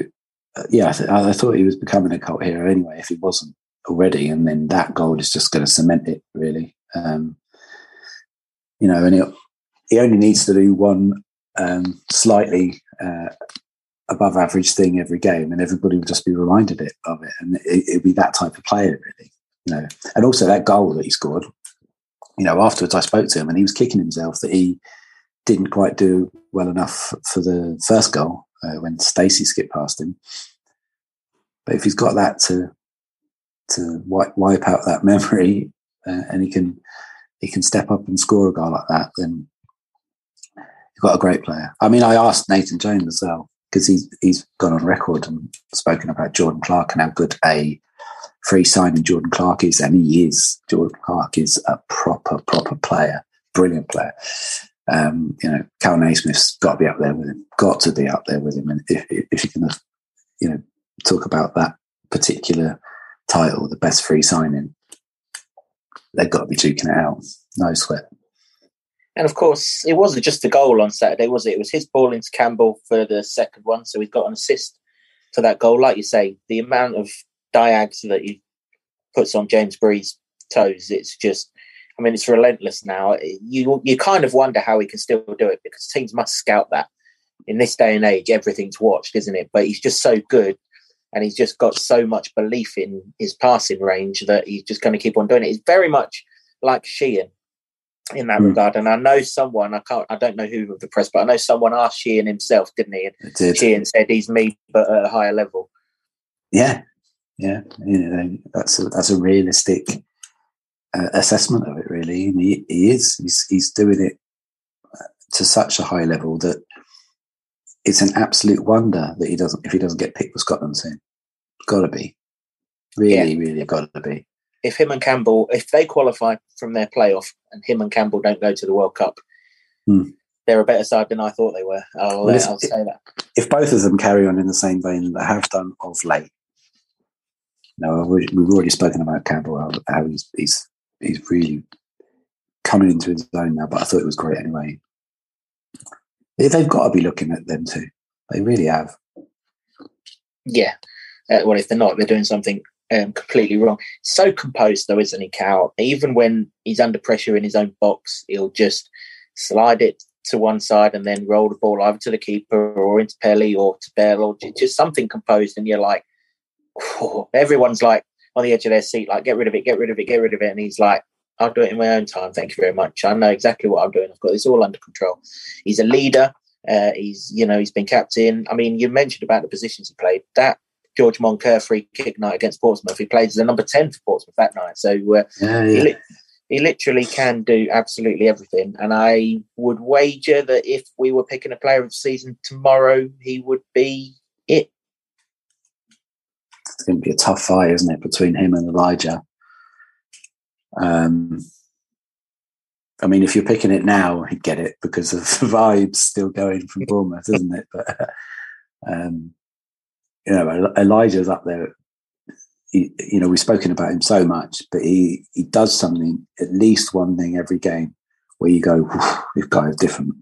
yeah, I, th- I thought he was becoming a cult hero anyway, if he wasn't. Already, and then that goal is just going to cement it, really. Um, you know, and it, he only needs to do one um, slightly uh, above average thing every game, and everybody will just be reminded it, of it, and it, it'll be that type of player, really. You know, and also that goal that he scored. You know, afterwards I spoke to him, and he was kicking himself that he didn't quite do well enough for the first goal uh, when Stacey skipped past him. But if he's got that to to wipe, wipe out that memory uh, and he can he can step up and score a goal like that, then you've got a great player. I mean, I asked Nathan Jones as well because he's, he's gone on record and spoken about Jordan Clark and how good a free signing Jordan Clark is, and he is. Jordan Clark is a proper, proper player, brilliant player. Um, you know, Cal Naismith's got to be up there with him, got to be up there with him. And if, if you're going to, you know, talk about that particular title, the best free signing, they've got to be duking it out, no sweat. And of course it wasn't just the goal on Saturday, was it? It was his ball into Campbell for the second one, so he's got an assist for that goal. Like you say, the amount of diags that he puts on James Breeze's toes, it's just, I mean, it's relentless now. You you kind of wonder how he can still do it because teams must scout that. In this day and age, everything's watched, isn't it? But he's just so good. And he's just got so much belief in his passing range that he's just going to keep on doing it. It's very much like Sheehan in that mm. regard. And I know someone, I can't, I don't know who of the press, but I know someone asked Sheehan himself, didn't he? And did. Sheehan said, he's me, but at a higher level. Yeah. Yeah. You know, that's a, that's a realistic uh, assessment of it, really. And he, he is, he's, he's doing it to such a high level that it's an absolute wonder that he doesn't, if he doesn't get picked for Scotland soon. It's got to be. Really, yeah. really got to be. If him and Campbell, if they qualify from their playoff and him and Campbell don't go to the World Cup, hmm. they're a better side than I thought they were. I'll, well, uh, I'll say that. If both of them carry on in the same vein that they have done of late, no, we've already spoken about Campbell, how he's he's, he's really coming into his own now, but I thought it was great anyway. They've got to be looking at them too. They really have. Yeah. Uh, well, if they're not, they're doing something um, completely wrong. So composed, though, isn't he, Cal? Even when he's under pressure in his own box, he'll just slide it to one side and then roll the ball either to the keeper or into Pelly or to Bell or just something composed. And you're like, whew. Everyone's like on the edge of their seat, like, get rid of it, get rid of it, get rid of it. And he's like, I'll do it in my own time. Thank you very much. I know exactly what I'm doing. I've got this all under control. He's a leader. Uh, he's, you know, he's been captain. I mean, you mentioned about the positions he played. That George Moncur free kick night against Portsmouth, he played as a number ten for Portsmouth that night. So uh, yeah, yeah. He, li- he literally can do absolutely everything. And I would wager that if we were picking a player of the season tomorrow, he would be it. It's going to be a tough fight, isn't it, between him and Elijah? Um, I mean, if you're picking it now, he'd get it because of the vibes still going from Bournemouth, isn't it? But, um, you know, Elijah's up there. He, you know, we've spoken about him so much, but he, he does something, at least one thing every game where you go, this guy is different.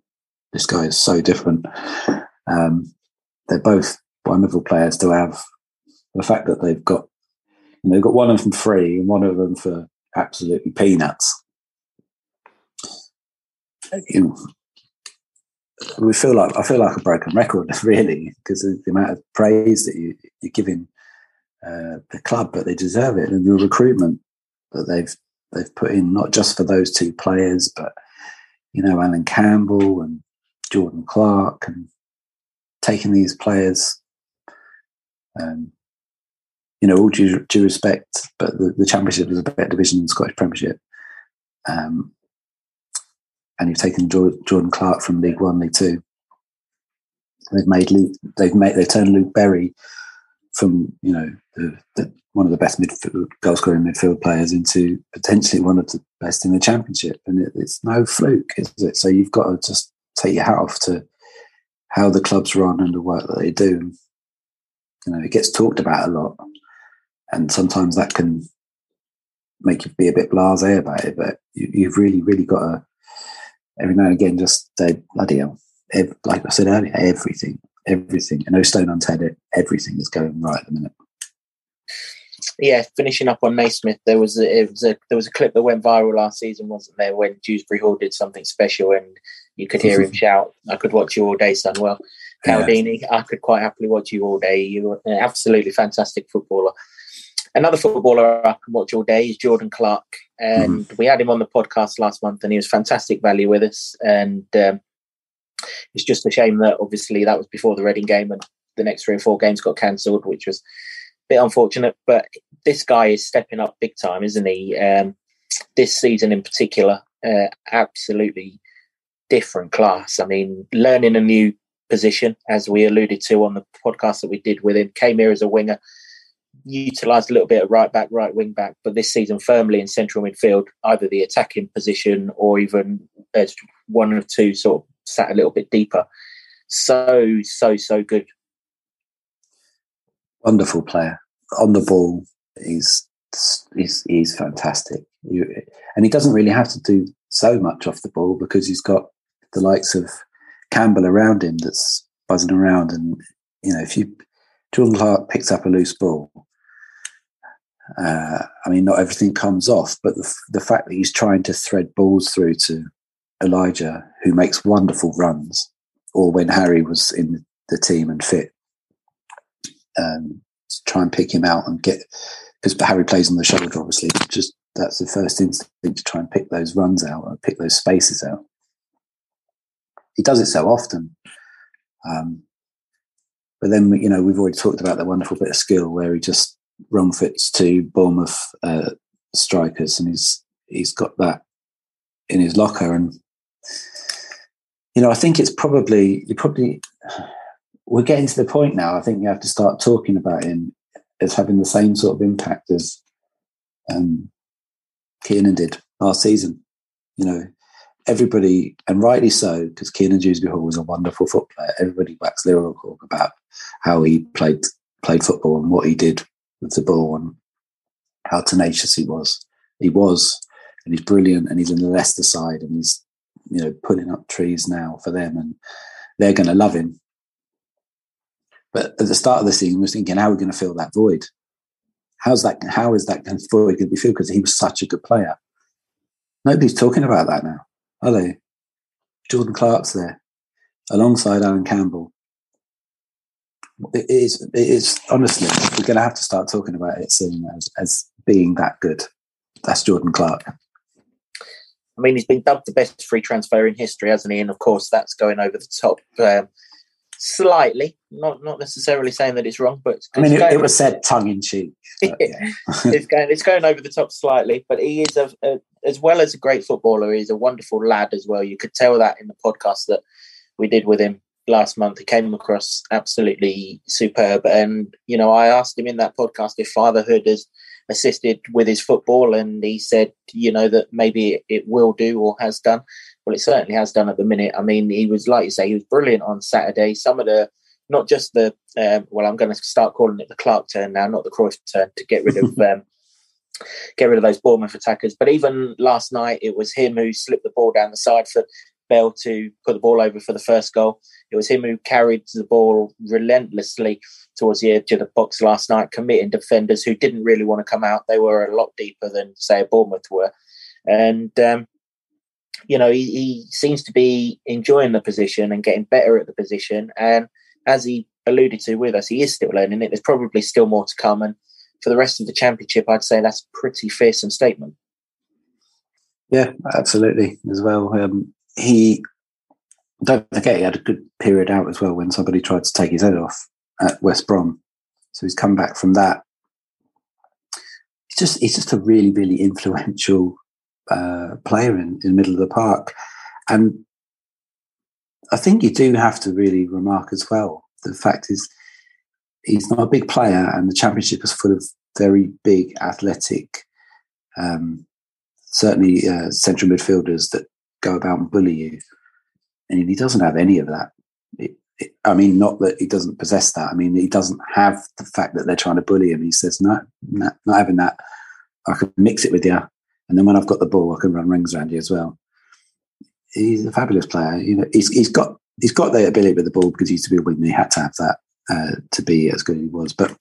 This guy is so different. Um, they're both wonderful players to have. The fact that they've got, you know, they've got one of them free and one of them for absolutely peanuts. You, we feel like I feel like a broken record, really, because of the amount of praise that you, you're giving uh, the club, but they deserve it, and the recruitment that they've they've put in, not just for those two players, but you know, Allan Campbell and Jordan Clark, and taking these players. Um, you know, all due, due respect, but the, the Championship is a better division than the Scottish Premiership. Um, and you've taken Jordan Clark from League One, League Two. They've made Luke, they've made they've turned Luke Berry from, you know, the, the, one of the best midfield, goal-scoring midfield players into potentially one of the best in the Championship, and it, it's no fluke, is it? So you've got to just take your hat off to how the clubs run and the work that they do. You know, it gets talked about a lot, and sometimes that can make you be a bit blasé about it. But you, you've really, really got to, every now and again, just say, bloody hell. Every, like I said earlier, everything, everything. And no stone untethered, everything is going right at the minute. Yeah, finishing up on Naismith, there was a, it was a there was a clip that went viral last season, wasn't there, when Dewsbury Hall did something special and you could hear him shout, I could watch you all day, son. Well, Caldini, yeah. I could quite happily watch you all day. You're an absolutely fantastic footballer. Another footballer I can watch all day is Jordan Clark. And mm-hmm. we had him on the podcast last month and he was fantastic value with us. And um, it's just a shame that obviously that was before the Reading game and the next three or four games got cancelled, which was a bit unfortunate. But this guy is stepping up big time, isn't he? Um, this season in particular, uh, absolutely different class. I mean, learning a new position, as we alluded to on the podcast that we did with him, came here as a winger, utilised a little bit of right back, right wing back, but this season firmly in central midfield, either the attacking position or even as one or two sort of sat a little bit deeper. So, so, so good. Wonderful player. On the ball, he's he's, he's fantastic. You, and he doesn't really have to do so much off the ball because he's got the likes of Campbell around him that's buzzing around. And, you know, if you Jordan Clark picks up a loose ball, uh, I mean, not everything comes off, but the, the fact that he's trying to thread balls through to Elijah, who makes wonderful runs, or when Harry was in the team and fit, um, try and pick him out and get, because Harry plays on the shoulder, obviously, just that's the first instinct to try and pick those runs out and pick those spaces out. He does it so often. Um, but then, you know, we've already talked about that wonderful bit of skill where he just wrong fits to Bournemouth uh, strikers, and he's he's got that in his locker. And, you know, I think it's probably, you probably, we're getting to the point now, I think you have to start talking about him is having the same sort of impact as um, Kiernan did last season. You know, everybody, and rightly so, because Kiernan Dewsbury Hall was a wonderful foot player. Everybody waxed lyrical about how he played played football and what he did with the ball and how tenacious he was. He was, and he's brilliant, and he's in the Leicester side, and he's, you know, putting up trees now for them, and they're going to love him. But at the start of the season, we were thinking, how are we going to fill that void? How's that? How is that void going to be filled? Because he was such a good player. Nobody's talking about that now, are they? Jordan Clark's there, alongside Allan Campbell. It is, it is honestly, we're going to have to start talking about it soon as, as being that good. That's Jordan Clark. I mean, he's been dubbed the best free transfer in history, hasn't he? And of course, that's going over the top um, slightly. Not not necessarily saying that it's wrong, but it's I mean, it, it was said tongue in cheek. Yeah. it's going it's going over the top slightly, but he is a, a as well as a great footballer. He's a wonderful lad as well. You could tell that in the podcast that we did with him last month. He came across absolutely superb, and you know, I asked him in that podcast if fatherhood is assisted with his football, and he said, you know, that maybe it will do or has done. Well, it certainly has done at the minute. I mean, he was, like you say, he was brilliant on Saturday. Some of the, not just the, um, well, I'm going to start calling it the Clark turn now, not the Cruyff turn, to get rid of um, get rid of those Bournemouth attackers. But even last night, it was him who slipped the ball down the side for Bell to put the ball over for the first goal. It was him who carried the ball relentlessly towards the edge of the box last night, committing defenders who didn't really want to come out. They were a lot deeper than, say, Bournemouth were. And, um, you know, he, he seems to be enjoying the position and getting better at the position. And as he alluded to with us, he is still learning it. There's probably still more to come. And for the rest of the Championship, I'd say that's a pretty fearsome statement. Yeah, absolutely, as well. Um, he, don't forget, he had a good period out as well when somebody tried to take his head off at West Brom. So he's come back from that. He's just he's just a really, really influential uh, player in, in the middle of the park. And I think you do have to really remark as well, the fact is he's not a big player, and the Championship is full of very big athletic, um, certainly uh, central midfielders that go about and bully you. And he doesn't have any of that. It, I mean, not that he doesn't possess that. I mean, he doesn't have the fact that they're trying to bully him. He says, no, no, not having that. I can mix it with you. And then when I've got the ball, I can run rings around you as well. He's a fabulous player. You know, he's, he's got he's got the ability with the ball because he used to be a winger. He had to have that uh, to be as good as he was. But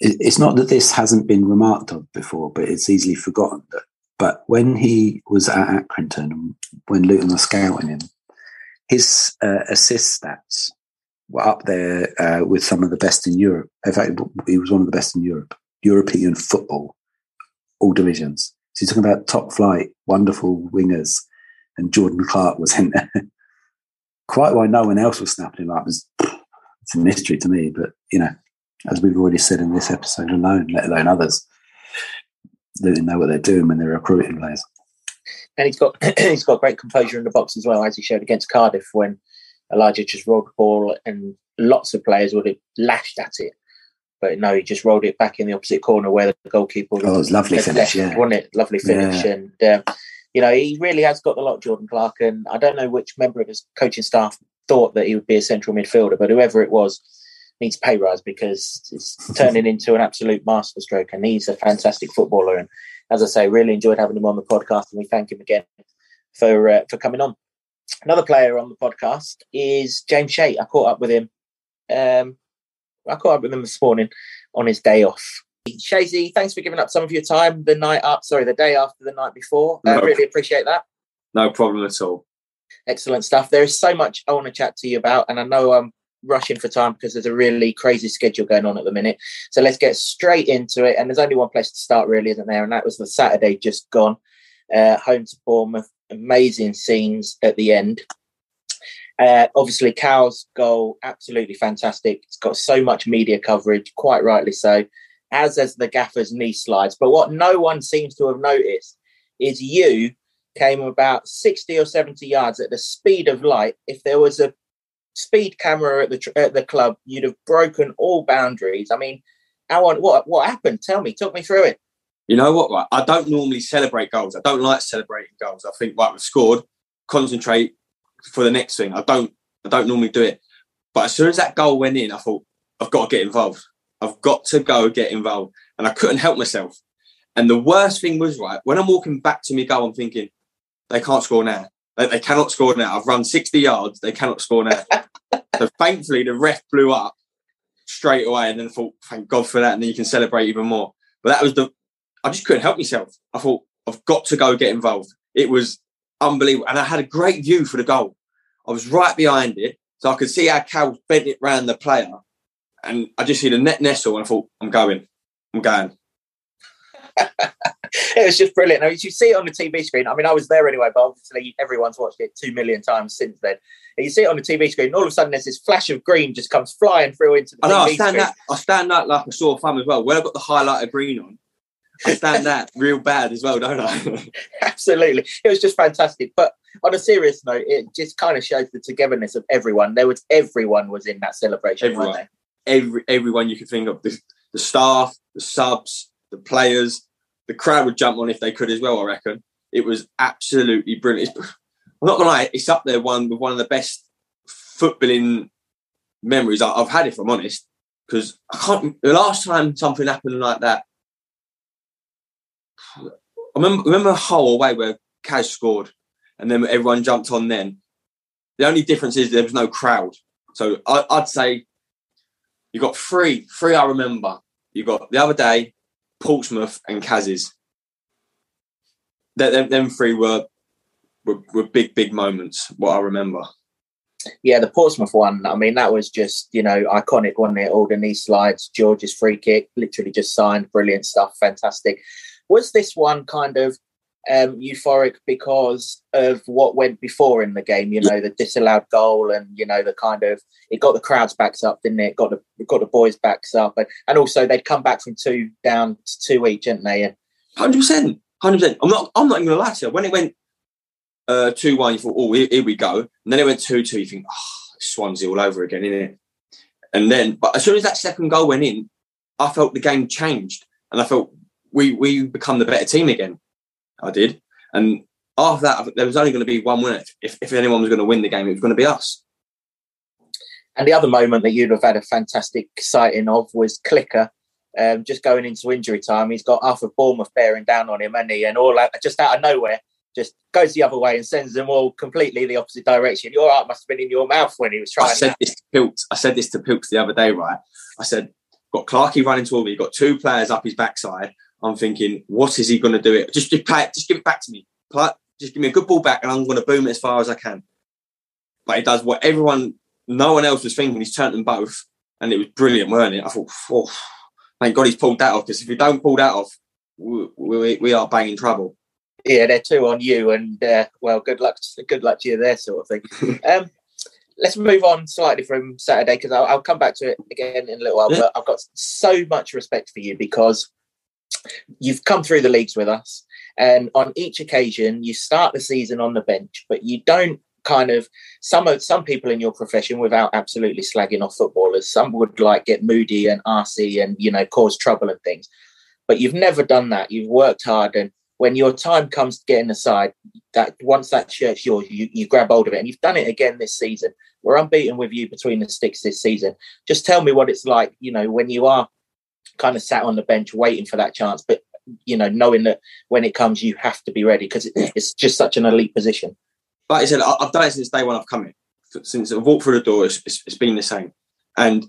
it, it's not that this hasn't been remarked on before, but it's easily forgotten. That, but when he was at Accrington, when Luton was scouting him, his uh, assist stats were up there uh, with some of the best in Europe. In fact, he was one of the best in Europe, European football, all divisions. So you're talking about top flight, wonderful wingers, and Jordan Clark was in there. Quite why no one else was snapping him up is it's a mystery to me. But, you know, as we've already said in this episode alone, let alone others, they didn't know what they're doing when they're recruiting players. And he's got he's got great composure in the box as well, as he showed against Cardiff when Elijah just rolled the ball and lots of players would have lashed at it. But no, he just rolled it back in the opposite corner where the goalkeeper was. Oh, it was lovely finish, yeah. Wasn't it? Lovely finish. Yeah. And, um, you know, he really has got the lot, Jordan Clark. And I don't know which member of his coaching staff thought that he would be a central midfielder, but whoever it was needs pay rise because it's turning into an absolute masterstroke. And he's a fantastic footballer. And as I say, really enjoyed having him on the podcast, and we thank him again for uh, for coming on. Another player on the podcast is James Shea. I caught up with him. Um, I caught up with him this morning on his day off. Shayzy, thanks for giving up some of your time the night up. Sorry, the day after the night before. I uh, no, really appreciate that. No problem at all. Excellent stuff. There is so much I want to chat to you about, and I know I'm rushing for time because there's a really crazy schedule going on at the minute. So let's get straight into it. And there's only one place to start, really, isn't there? And that was the Saturday just gone. Uh, home to Bournemouth. Amazing scenes at the end. Uh, obviously, Cal's goal, absolutely fantastic. It's got so much media coverage, quite rightly so, as as the gaffer's knee slides. But what no one seems to have noticed is you came about sixty or seventy yards at the speed of light. If there was a speed camera at the at the club, you'd have broken all boundaries. I mean, how on, what what happened? Tell me, talk me through it. You know what? Right? I don't normally celebrate goals. I don't like celebrating goals. I think, right, we've scored, concentrate for the next thing. I don't I don't normally do it. But as soon as that goal went in, I thought, I've got to get involved. I've got to go get involved. And I couldn't help myself. And the worst thing was, right, when I'm walking back to my goal, I'm thinking, they can't score now. They, they cannot score now. I've run sixty yards. They cannot score now. So thankfully, the ref blew up straight away. And then I thought, thank God for that. And then you can celebrate even more. But that was the, I just couldn't help myself. I thought, I've got to go get involved. It was unbelievable. And I had a great view for the goal. I was right behind it. So I could see how Cal bent it round the player. And I just see the net nestle and I thought, I'm going, I'm going. It was just brilliant. I mean, you see it on the T V screen. I mean, I was there anyway, but obviously everyone's watched it two million times since then. And you see it on the T V screen, and all of a sudden there's this flash of green just comes flying through into the I know, T V I stand screen. That, I stand out like a sore thumb as well. When I've got the highlighter green on, I stand that real bad as well, don't I? Absolutely. It was just fantastic. But on a serious note, it just kind of shows the togetherness of everyone. There was everyone was in that celebration, everyone. Weren't they? Every, everyone you could think of, the, the staff, the subs, the players, the crowd would jump on if they could as well, I reckon. It was absolutely brilliant. It's, I'm not going to lie, it's up there one with one of the best footballing memories I've had, if I'm honest, because I can't, the last time something happened like that, I remember, remember a hole away where Kaz scored and then everyone jumped on then. The only difference is there was no crowd. So I, I'd say, you got three, three I remember. You got the other day, Portsmouth and Kaz's. Them, them three were, were were big, big moments, what I remember. Yeah, the Portsmouth one, I mean, that was just, you know, iconic, wasn't it? All the knee slides, George's free kick, literally just signed, brilliant stuff, fantastic. Was this one kind of um, euphoric because of what went before in the game, you know, the disallowed goal and, you know, the kind of, it got the crowds backs up, didn't it? It got the, it got the boys backs up. And, and also they'd come back from two down to two each, hadn't they? And one hundred percent. one hundred percent. I'm not, I'm not even going to lie to you. When it went uh, two one, you thought, oh, here, here we go. And then it went two two, you think, oh, Swansea all over again, isn't it? And then, but as soon as that second goal went in, I felt the game changed. And I felt we, we become the better team again. I did. And after that, there was only going to be one winner. If, if anyone was going to win the game, it was going to be us. And the other moment that you'd have had a fantastic sighting of was Clicker, um, just going into injury time. He's got half of Bournemouth bearing down on him, hasn't he? And all that, just out of nowhere, just goes the other way and sends them all completely the opposite direction. Your heart must have been in your mouth when he was trying. I said that. this to Pilks. I said this to Pilks the other day, right? I said, got Clarkey running to all me. You've got two players up his backside. I'm thinking, what is he going to do? It just, just play it. Just give it back to me. Play, just give me a good ball back, and I'm going to boom it as far as I can. But it does what everyone, no one else was thinking. He's turned them both, and it was brilliant, weren't it? I thought, oh, thank God he's pulled that off. Because if we don't pull that off, we, we, we are banging trouble. Yeah, they're two on you, and uh, well, good luck, good luck to you there, sort of thing. um, Let's move on slightly from Saturday because I'll, I'll come back to it again in a little while. Yeah. But I've got so much respect for you because you've come through the leagues with us, and on each occasion you start the season on the bench, but you don't kind of, some some people in your profession, without absolutely slagging off footballers, some would like get moody and arsey and, you know, cause trouble and things, but you've never done that. You've worked hard, and when your time comes to getting aside, that once that shirt's yours, you, you grab hold of it, and you've done it again this season. We're unbeaten with you between the sticks this season. Just tell me what it's like, you know, when you are kind of sat on the bench waiting for that chance, but, you know, knowing that when it comes, you have to be ready because it's just such an elite position. Like I said, I've done it since day one I've come in. Since I've walked through the door, it's, it's, it's been the same. And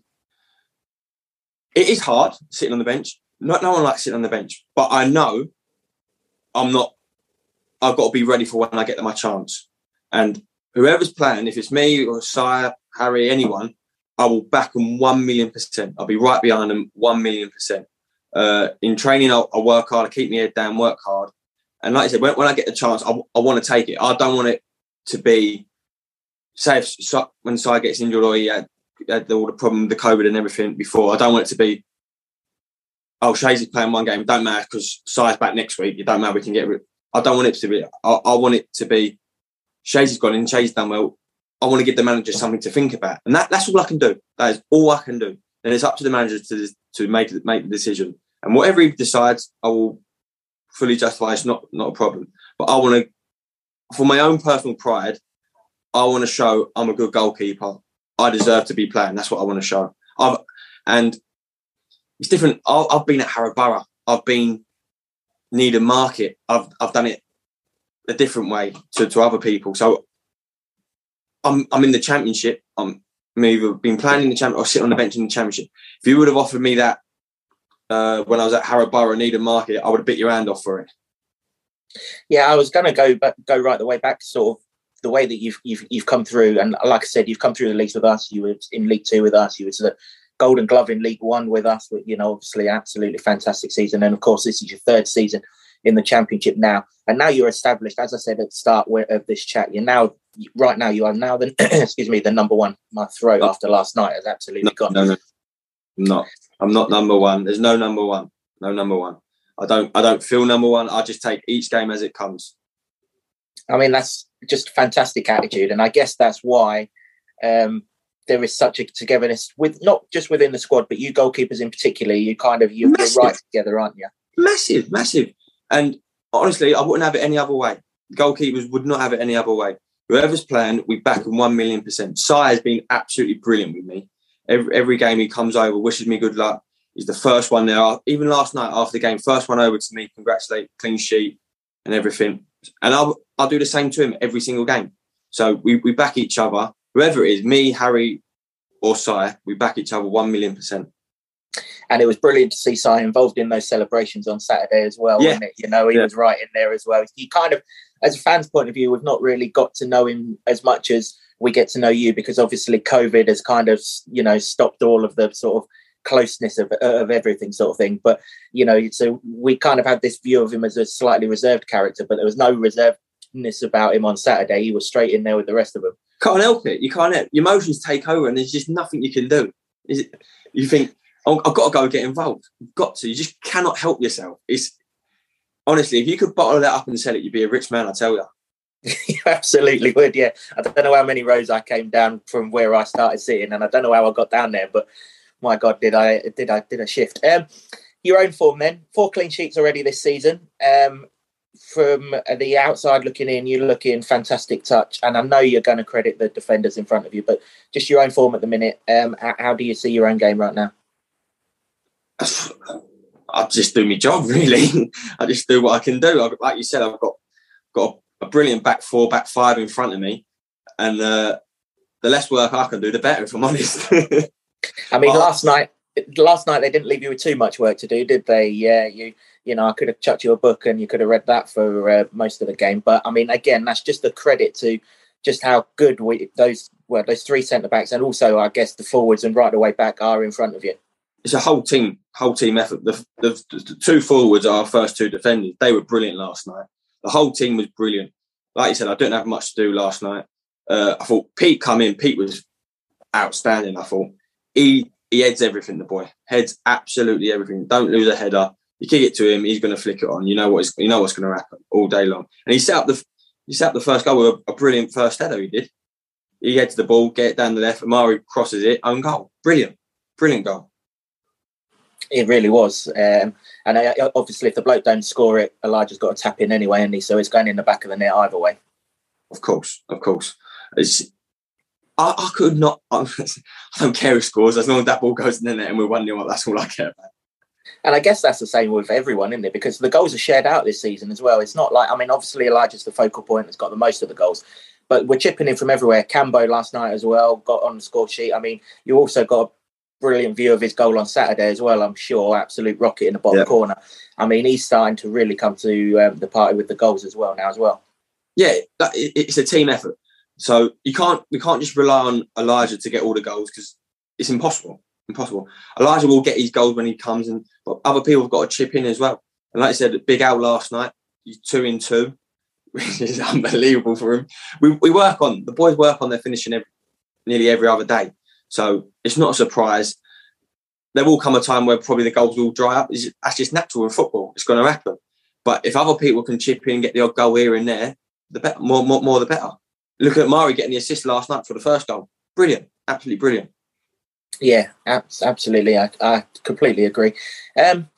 it is hard sitting on the bench. Not, no one likes sitting on the bench, but I know I'm not, I've got to be ready for when I get my chance. And whoever's playing, if it's me or Sire, Harry, anyone, I will back them one million percent. I'll be right behind them one million percent. Uh, in training, I'll, I'll work hard. I keep my head down, work hard. And like I said, when, when I get the chance, I, I want to take it. I don't want it to be, say, if, so, when Si gets injured or he had, had all the problem with the COVID and everything before, I don't want it to be, oh, Shays is playing one game. It don't matter because Si's back next week. It don't matter. We can get rid. I don't want it to be. I, I want it to be, Shays has gone in, Shays done well. I want to give the manager something to think about. And that, that's all I can do. That is all I can do. And it's up to the manager to to make, make the decision. And whatever he decides, I will fully justify. It's not, not a problem. But I want to, for my own personal pride, I want to show I'm a good goalkeeper. I deserve to be playing. That's what I want to show. I've, and it's different. I've, I've been at Harrogate. I've been Needham Market. I've I've done it a different way to, to other people. So I'm I'm in the Championship. I'm, I'm either been playing in the Championship or sit on the bench in the Championship. If you would have offered me that uh, when I was at Harrogate, Needham Market, I would have bit your hand off for it. Yeah, I was going to go back, go right the way back, sort of the way that you've you've you've come through. And like I said, you've come through the leagues with us. You were in League Two with us. You were to the Golden Glove in League One with us. You know, obviously, absolutely fantastic season. And of course, this is your third season in the Championship now. And now you're established, as I said at the start of this chat, you're now, right now, you are now the, excuse me, the number one. My throat no. after last night has absolutely no, gone. No, no, no. I'm not number one. There's no number one. No number one. I don't, I don't feel number one. I just take each game as it comes. I mean, that's just a fantastic attitude. And I guess that's why um, there is such a togetherness with, not just within the squad, but you goalkeepers in particular, you kind of, you're massive. Right together, aren't you? Massive, massive. And honestly, I wouldn't have it any other way. Goalkeepers would not have it any other way. Whoever's playing, we back him one million percent. Sai has been absolutely brilliant with me. Every, every game he comes over, wishes me good luck. He's the first one there. Even last night after the game, first one over to me, congratulate, clean sheet and everything. And I'll, I'll do the same to him every single game. So we, we back each other. Whoever it is, me, Harry or Sai, we back each other one million percent. And it was brilliant to see Sai involved in those celebrations on Saturday as well, yeah. wasn't it? You know, he yeah. was right in there as well. You kind of, as a fan's point of view, we've not really got to know him as much as we get to know you, because obviously COVID has kind of, you know, stopped all of the sort of closeness of, of everything sort of thing. But, you know, so we kind of had this view of him as a slightly reserved character, but there was no reservedness about him on Saturday. He was straight in there with the rest of them. Can't help it. You can't help it. Your emotions take over and there's just nothing you can do. Is it, you think, oh, I've got to go get involved. You've got to. You just cannot help yourself. It's honestly, if you could bottle that up and sell it, you'd be a rich man, I tell you. You absolutely would, yeah. I don't know how many rows I came down from where I started sitting, and I don't know how I got down there, but my God, did I did I did I shift. Um, your own form then. Four clean sheets already this season. Um, from the outside looking in, you're looking fantastic touch, and I know you're going to credit the defenders in front of you, but just your own form at the minute. Um, how do you see your own game right now? I just do my job, really. I just do what I can do. I, like you said, I've got got a brilliant back four, back five in front of me, and uh, the less work I can do, the better, if I'm honest. I mean, but last night, last night they didn't leave you with too much work to do, did they? Yeah, you, you know, I could have chucked you a book and you could have read that for uh, most of the game. But I mean, again, that's just the credit to just how good we those were, those three centre backs, and also I guess the forwards and right away back are in front of you. It's a whole team, whole team effort. The, the, the two forwards are our first two defenders. They were brilliant last night. The whole team was brilliant. Like you said, I didn't have much to do last night. Uh, I thought Pete come in. Pete was outstanding. I thought he he heads everything. The boy heads absolutely everything. Don't lose a header. You kick it to him, he's going to flick it on. You know what? You know what's going to happen all day long. And he set up the he set up the first goal with a, a brilliant first header. He did. He heads the ball, get it down the left. Amari crosses it, own goal. Brilliant, brilliant goal. It really was. Um, and I, obviously, if the bloke don't score it, Elijah's got to tap in anyway, hasn't he? So it's going in the back of the net either way. Of course, of course. It's, I, I could not... I don't care who scores. As long as that ball goes in the net and we're one nil up, that's all I care about. And I guess that's the same with everyone, isn't it? Because the goals are shared out this season as well. It's not like... I mean, obviously, Elijah's the focal point that's got the most of the goals. But we're chipping in from everywhere. Cambo last night as well got on the score sheet. I mean, you also got... brilliant view of his goal on Saturday as well, I'm sure. Absolute rocket in the bottom yeah. corner. I mean, he's starting to really come to um, the party with the goals as well now as well. Yeah, that, it's a team effort. So you can't we can't just rely on Elijah to get all the goals because it's impossible. Impossible. Elijah will get his goals when he comes, and but other people have got to chip in as well. And like I said, Big Al last night, two in two, which is unbelievable for him. We we work on the boys work on their finishing every, nearly every other day. So it's not a surprise. There will come a time where probably the goals will dry up. It's, that's just natural in football. It's going to happen. But if other people can chip in and get the odd goal here and there, the better, more, more, more the better. Look at Murray getting the assist last night for the first goal. Brilliant. Absolutely brilliant. Yeah, absolutely. I, I completely agree. Um,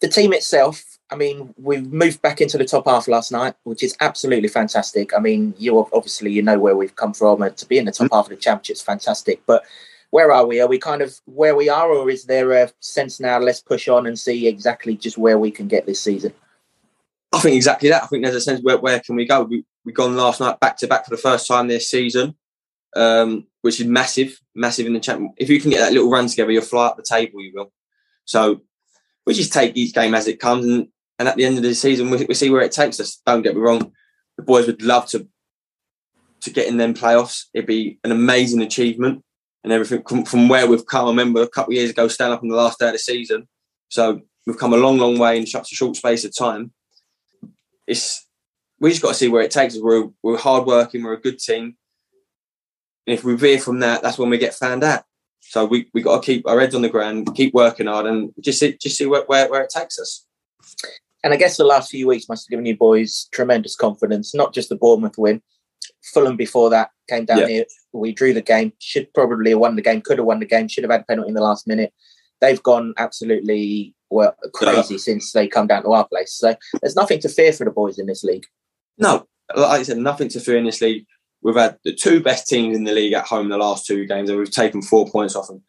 the team itself, I mean, we moved back into the top half last night, which is absolutely fantastic. I mean, you obviously, you know where we've come from, and to be in the top half of the championship is fantastic. But where are we? Are we kind of where we are, or is there a sense now, let's push on and see exactly just where we can get this season? I think exactly that. I think there's a sense where, where can we go? We, we gone last night back to back for the first time this season, um, which is massive, massive in the championship. If you can get that little run together, you'll fly up the table, you will. So we just take each game as it comes, and And at the end of the season, we, we see where it takes us. Don't get me wrong. The boys would love to to get in them playoffs. It'd be an amazing achievement and everything from where we've come. I remember a couple of years ago, stand up on the last day of the season. So we've come a long, long way in such a short space of time. It's we just got to see where it takes us. We're, we're hardworking. We're a good team. And if we veer from that, that's when we get found out. So we we got to keep our heads on the ground, keep working hard, and just see, just see where, where, where it takes us. And I guess the last few weeks must have given you boys tremendous confidence, not just the Bournemouth win. Fulham before that came down yeah. here. We drew the game, should probably have won the game, could have won the game, should have had a penalty in the last minute. They've gone absolutely well, crazy yeah. since they come down to our place. So there's nothing to fear for the boys in this league. No, like I said, nothing to fear in this league. We've had the two best teams in the league at home the last two games, and we've taken four points off them.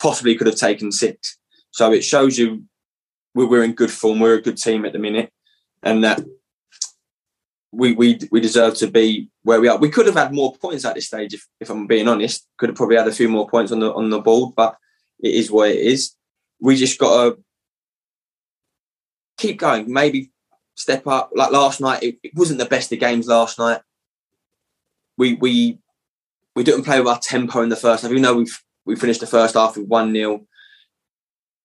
Possibly could have taken six. So it shows you we're in good form. We're a good team at the minute, and that we we we deserve to be where we are. We could have had more points at this stage, if, if I'm being honest. Could have probably had a few more points on the on the board, but it is what it is. We just got to keep going. Maybe step up. Like last night, it, it wasn't the best of games. Last night, we we we didn't play with our tempo in the first half. Even though we've we finished the first half with one nil.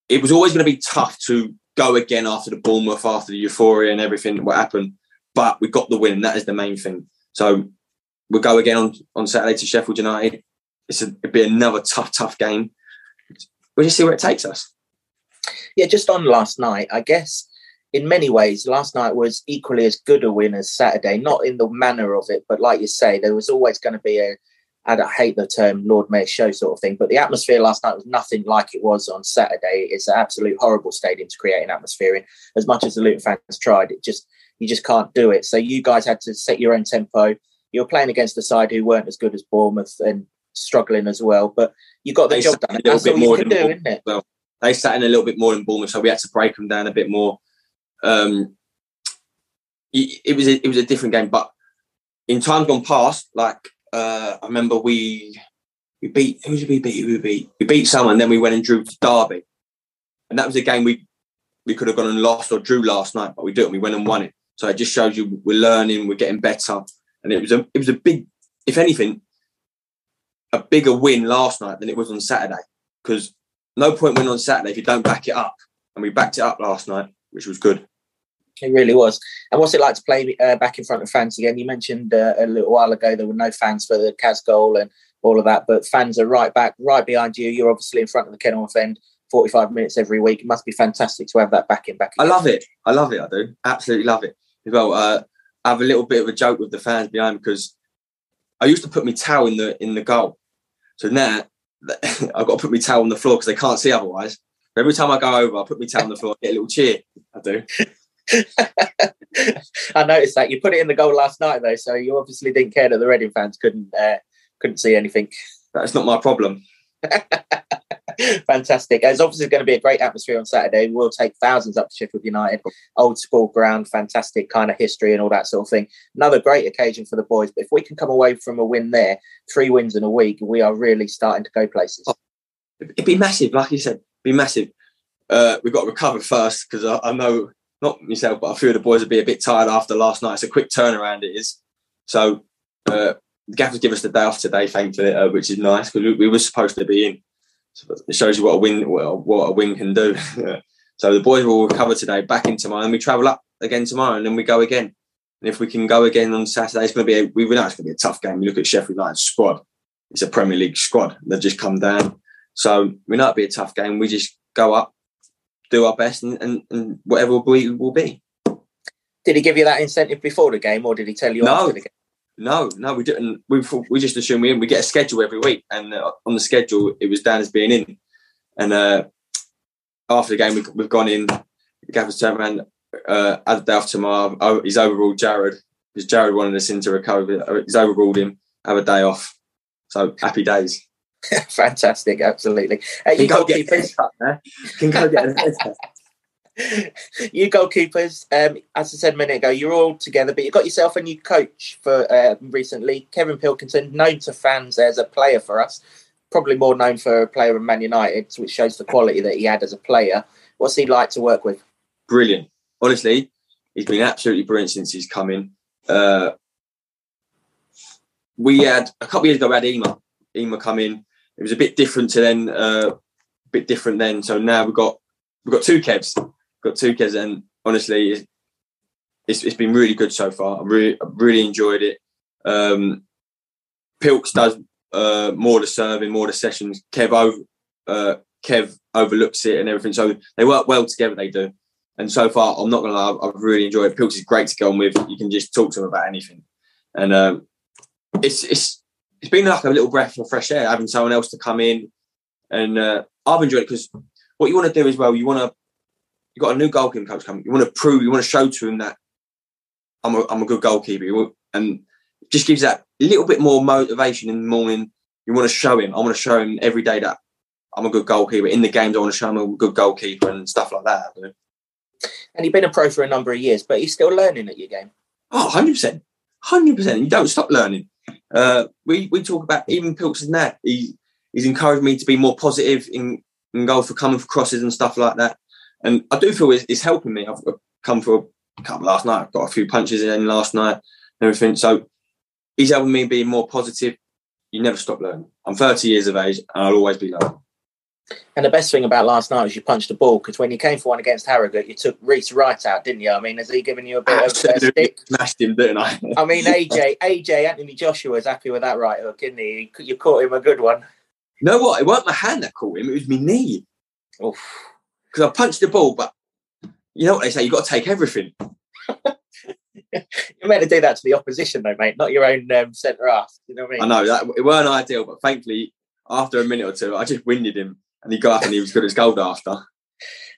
It was always going to be tough to go again after the Bournemouth, after the euphoria and everything what happened. But we got the win. That is the main thing. So we'll go again on, on Saturday to Sheffield United. It's a, it'd be another tough, tough game. We'll just see where it takes us. Yeah, just on last night, I guess in many ways, last night was equally as good a win as Saturday. Not in the manner of it, but like you say, there was always going to be a And I hate the term Lord Mayor's show sort of thing, but the atmosphere last night was nothing like it was on Saturday. It's an absolute horrible stadium to create an atmosphere in. As much as the Luton fans tried, it just you just can't do it. So you guys had to set your own tempo. You were playing against a side who weren't as good as Bournemouth and struggling as well, but you got the they job done. That's all you can do, isn't it? Well, they sat in a little bit more than Bournemouth, so we had to break them down a bit more. Um, it was a, it was a different game, but in time gone past, like. Uh, I remember we we beat who did we beat? We beat we beat someone, then we went and drew to Derby, and that was a game we we could have gone and lost or drew last night, but we didn't. We went and won it. So it just shows you we're learning, we're getting better, and it was a it was a big, if anything, a bigger win last night than it was on Saturday, because no point winning on Saturday if you don't back it up, and we backed it up last night, which was good. It really was. And what's it like to play uh, back in front of fans again? You mentioned uh, a little while ago there were no fans for the Kaz goal and all of that, but fans are right back, right behind you. You're obviously in front of the Kenilworth end, forty-five minutes every week. It must be fantastic to have that back in back again. I love it. I love it. I do. Absolutely love it. As well, uh, I have a little bit of a joke with the fans behind, because I used to put my towel in the in the goal. So now I've got to put my towel on the floor because they can't see otherwise. But every time I go over, I put my towel on the floor, I get a little cheer. I do. I noticed that you put it in the goal last night, though, so you obviously didn't care that the Reading fans couldn't uh, couldn't see anything. That's not my problem. Fantastic. It's obviously going to be a great atmosphere on Saturday. We'll take thousands up to Sheffield United, old school ground, fantastic kind of history and all that sort of thing. Another great occasion for the boys. But if we can come away from a win there, three wins in a week, we are really starting to go places. Oh, it'd be massive, like you said, be massive. Uh, we've got to recover first, because I, I know. Not myself, but a few of the boys would be a bit tired after last night. It's a quick turnaround, it is. So uh, the gaffers give us the day off today, thankfully, uh, which is nice, because we, we were supposed to be in. So it shows you what a win, what, what a win can do. So the boys will recover today, back in tomorrow, and we travel up again tomorrow, and then we go again. And if we can go again on Saturday, it's going to be a, we know it's going to be a tough game. You look at Sheffield United's squad; it's a Premier League squad. They've just come down, so we know it'll be a tough game. We just go up, do our best, and, and, and whatever we will be. Did he give you that incentive before the game, or did he tell you no, after the game? No, no, we didn't. We we just assume we're in. We get a schedule every week, and uh, on the schedule it was down as being in. And uh, after the game, we, we've gone in. Gavin's turned around, uh, added Dalf Tamar. Oh, he's overruled Jared because Jared wanted us into recover. He's overruled him. Have a day off. So happy days. Fantastic, absolutely. Hey, you go get haircut, man. Can go get a haircut. You goalkeepers, um, as I said a minute ago, you're all together, but you've got yourself a new coach for uh, recently, Kevin Pilkington, known to fans as a player for us, probably more known for a player in Man United, which shows the quality that he had as a player. What's he like to work with? Brilliant. Honestly, he's been absolutely brilliant since he's come in. Uh, we had, a couple of years ago, we had Ema. Ema come in. It was a bit different to then, uh, a bit different then. So now we've got, we've got two Kevs. Got two kids, and honestly, it's, it's it's been really good so far. I really, I really enjoyed it. Um, Pilks does uh, more the serving, more the sessions. Kev over, uh, Kev overlooks it and everything, so they work well together. They do, and so far, I'm not gonna lie, I've, I've really enjoyed it. Pilks is great to go on with. You can just talk to him about anything, and um, it's it's it's been like a little breath of fresh air having someone else to come in, and uh, I've enjoyed it because what you want to do as well, you want to. You've got a new goalkeeping coach coming. You want to prove, you want to show to him that I'm a, I'm a good goalkeeper. And just gives that a little bit more motivation in the morning. You want to show him. I want to show him every day that I'm a good goalkeeper. In the games, I want to show him I'm a good goalkeeper and stuff like that. And he's been a pro for a number of years, but he's still learning at your game. Oh, one hundred percent. one hundred percent. You don't stop learning. Uh, we, we talk about even Pilkson there. He, he's encouraged me to be more positive in, in goal for coming for crosses and stuff like that. And I do feel it's, it's helping me. I've come for a couple last night. I've got a few punches in last night and everything. So he's helping me be more positive. You never stop learning. I'm thirty years of age and I'll always be learning. And the best thing about last night was you punched the ball, because when you came for one against Harrogate, you took Reece right out, didn't you? I mean, has he given you a bit Absolutely of a stick? Smashed him, didn't I? I mean, A J, A J, Anthony Joshua is happy with that right hook, isn't he? You caught him a good one. You know what? It weren't my hand that caught him. It was my knee. Oof. Because I punched the ball, but you know what they say, you've got to take everything. You're meant to do that to the opposition, though, mate, not your own um, centre-half. You know what I mean? I know, that, it weren't ideal, but thankfully, after a minute or two, I just winded him and he got up and he was good as gold after.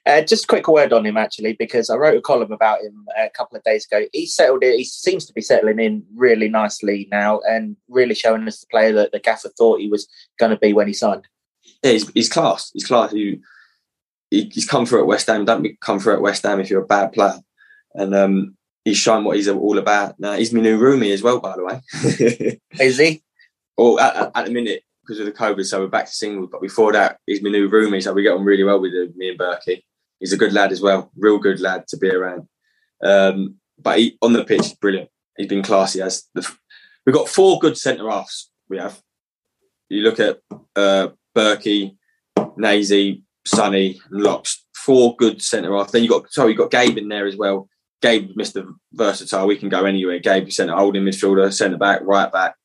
Uh, just a quick word on him, actually, because I wrote a column about him a couple of days ago. He settled in, he seems to be settling in really nicely now and really showing us the player that the gaffer thought he was going to be when he signed. Yeah, he's, he's class. He's class. He, He's come through at West Ham. Don't come through at West Ham if you're a bad player. And um, he's shown what he's all about. Now, he's my new roomie as well, by the way. Is he? Well, at, at the minute, because of the COVID, so we're back to singles. But before that, he's my new roomie, so we get on really well with him, me and Berkey. He's a good lad as well. Real good lad to be around. Um, but he, on the pitch, he's brilliant. He's been classy. As the, we've got four good centre-halves we have. You look at uh, Berkey, Naisy, Sonny and Locks, four good centre half. Then you've got sorry, you've got Gabe in there as well. Gabe, Mister Versatile, we can go anywhere. Gabe, centre holding midfielder, centre back, right back.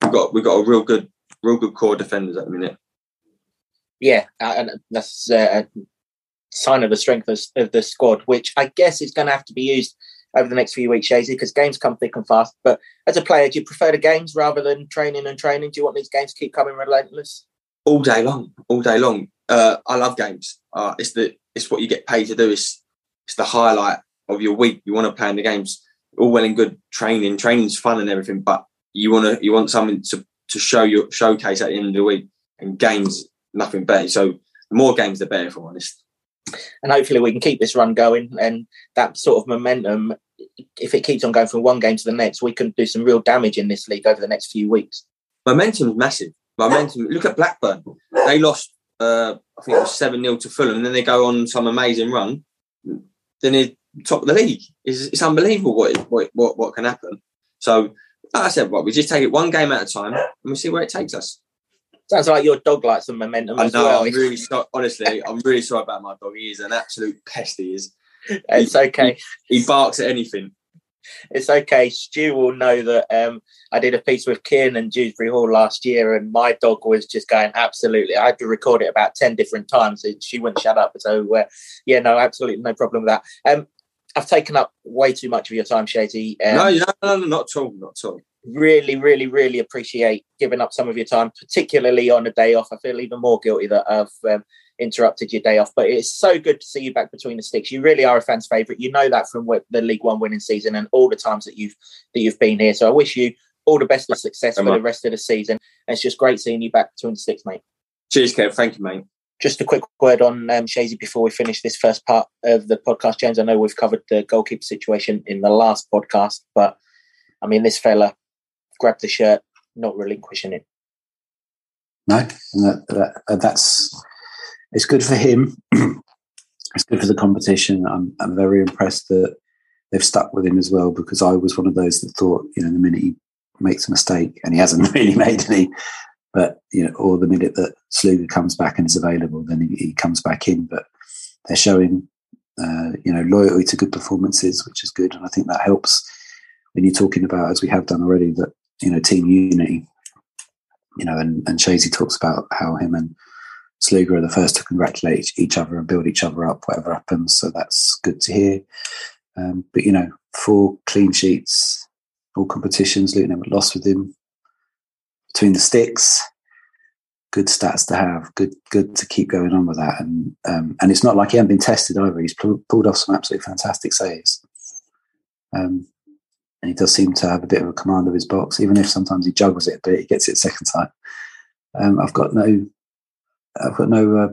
We've got we've got a real good, real good core defenders at the minute. Yeah, and that's a sign of the strength of the squad, which I guess is going to have to be used over the next few weeks, Shazy, because games come thick and fast. But as a player, do you prefer the games rather than training and training? Do you want these games to keep coming relentless? All day long, all day long. Uh, I love games. Uh, it's the it's what you get paid to do. It's it's the highlight of your week. You want to play in the games. All well and good training. Training's fun and everything, but you want to you want something to, to show your showcase at the end of the week. And games, nothing better. So the more games, the better, if I'm honest. And hopefully we can keep this run going and that sort of momentum. If it keeps on going from one game to the next, we can do some real damage in this league over the next few weeks. Momentum's massive. Momentum. Look at Blackburn. They lost. Uh, I think it was seven nil to Fulham, and then they go on some amazing run. Then they're top of the league. It's, it's unbelievable what, it, what what what can happen. So, like I said, what, we just take it one game at a time, and we see where it takes us. Sounds like your dog likes some momentum. I know. As well. I'm really sorry. Honestly, I'm really sorry about my dog. He is an absolute pest. He is. It's he, okay. He, he barks at anything. It's okay. Stu will know that um, I did a piece with Kieran and Dewsbury Hall last year, and my dog was just going absolutely. I had to record it about ten different times, and she wouldn't shut up. So, uh, yeah, no, absolutely no problem with that. Um, I've taken up way too much of your time, Shady. Um, no, no, no, not at all, not at all. really, really, really appreciate giving up some of your time, particularly on a day off. I feel even more guilty that I've um, interrupted your day off, but it's so good to see you back between the sticks. You really are a fan's favourite. You know that from the League One winning season and all the times that you've that you've been here. So I wish you all the best of success for the rest of the season. And it's just great seeing you back between the sticks, mate. Cheers, Kev. Thank you, mate. Just a quick word on um, Shazy before we finish this first part of the podcast. James, I know we've covered the goalkeeper situation in the last podcast, but I mean, this fella grabbed the shirt, not relinquishing it. No, that, that, uh, that's it's good for him. It's good for the competition. I'm, I'm very impressed that they've stuck with him as well, because I was one of those that thought, you know, the minute he makes a mistake, and he hasn't really made any, but you know, or the minute that Sluga comes back and is available, then he, he comes back in. But they're showing, uh, you know, loyalty to good performances, which is good, and I think that helps when you're talking about, as we have done already, that you know, team unity. You know, and and Shazy talks about how him and Sluga are the first to congratulate each other and build each other up, whatever happens. So that's good to hear. Um, but you know, four clean sheets, all competitions. Luton haven't lost with him. Between the sticks, good stats to have. Good, good to keep going on with that, and um, and it's not like he hasn't been tested either. He's pull, pulled off some absolutely fantastic saves, um, and he does seem to have a bit of a command of his box. Even if sometimes he juggles it a bit, he gets it second time. Um, I've got no, I've got no uh,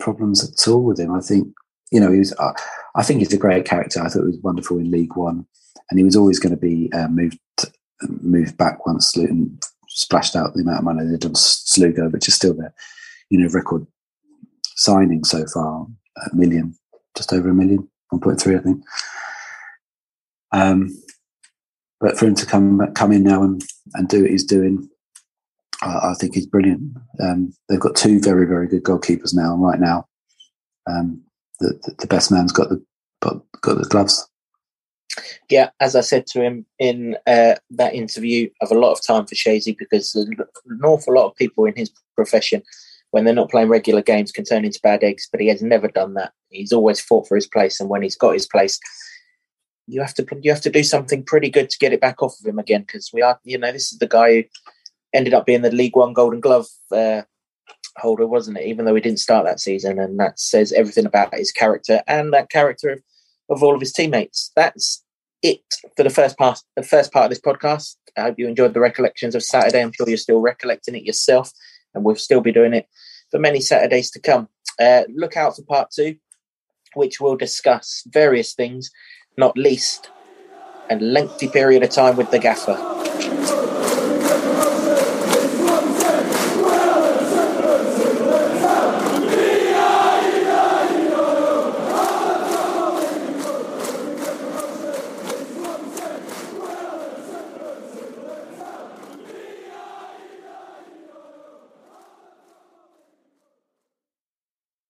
problems at all with him. I think you know he was. Uh, I think he's a great character. I thought he was wonderful in League One, and he was always going to be uh, moved moved back once Luton splashed out the amount of money they did on Sluga, which is still their, you know, record signing so far, a million, just over a million, one point three, I think. Um, but for him to come come in now and, and do what he's doing, I, I think he's brilliant. Um, they've got two very, very good goalkeepers now, and right now, um, the, the, the best man's got the got the gloves. Yeah, as I said to him in uh, that interview, I have a lot of time for Shazy because an awful lot of people in his profession, when they're not playing regular games, can turn into bad eggs, but he has never done that. He's always fought for his place, and when he's got his place, you have to you have to do something pretty good to get it back off of him again, because we are, you know, this is the guy who ended up being the League One Golden Glove uh, holder, wasn't it? Even though he didn't start that season, and that says everything about his character and that character of, of all of his teammates. That's it for the first part the first part of this podcast. I hope you enjoyed the recollections of Saturday. I'm sure you're still recollecting it yourself, and we'll still be doing it for many Saturdays to come. Uh, look out for part two, which will discuss various things, not least a lengthy period of time with the gaffer.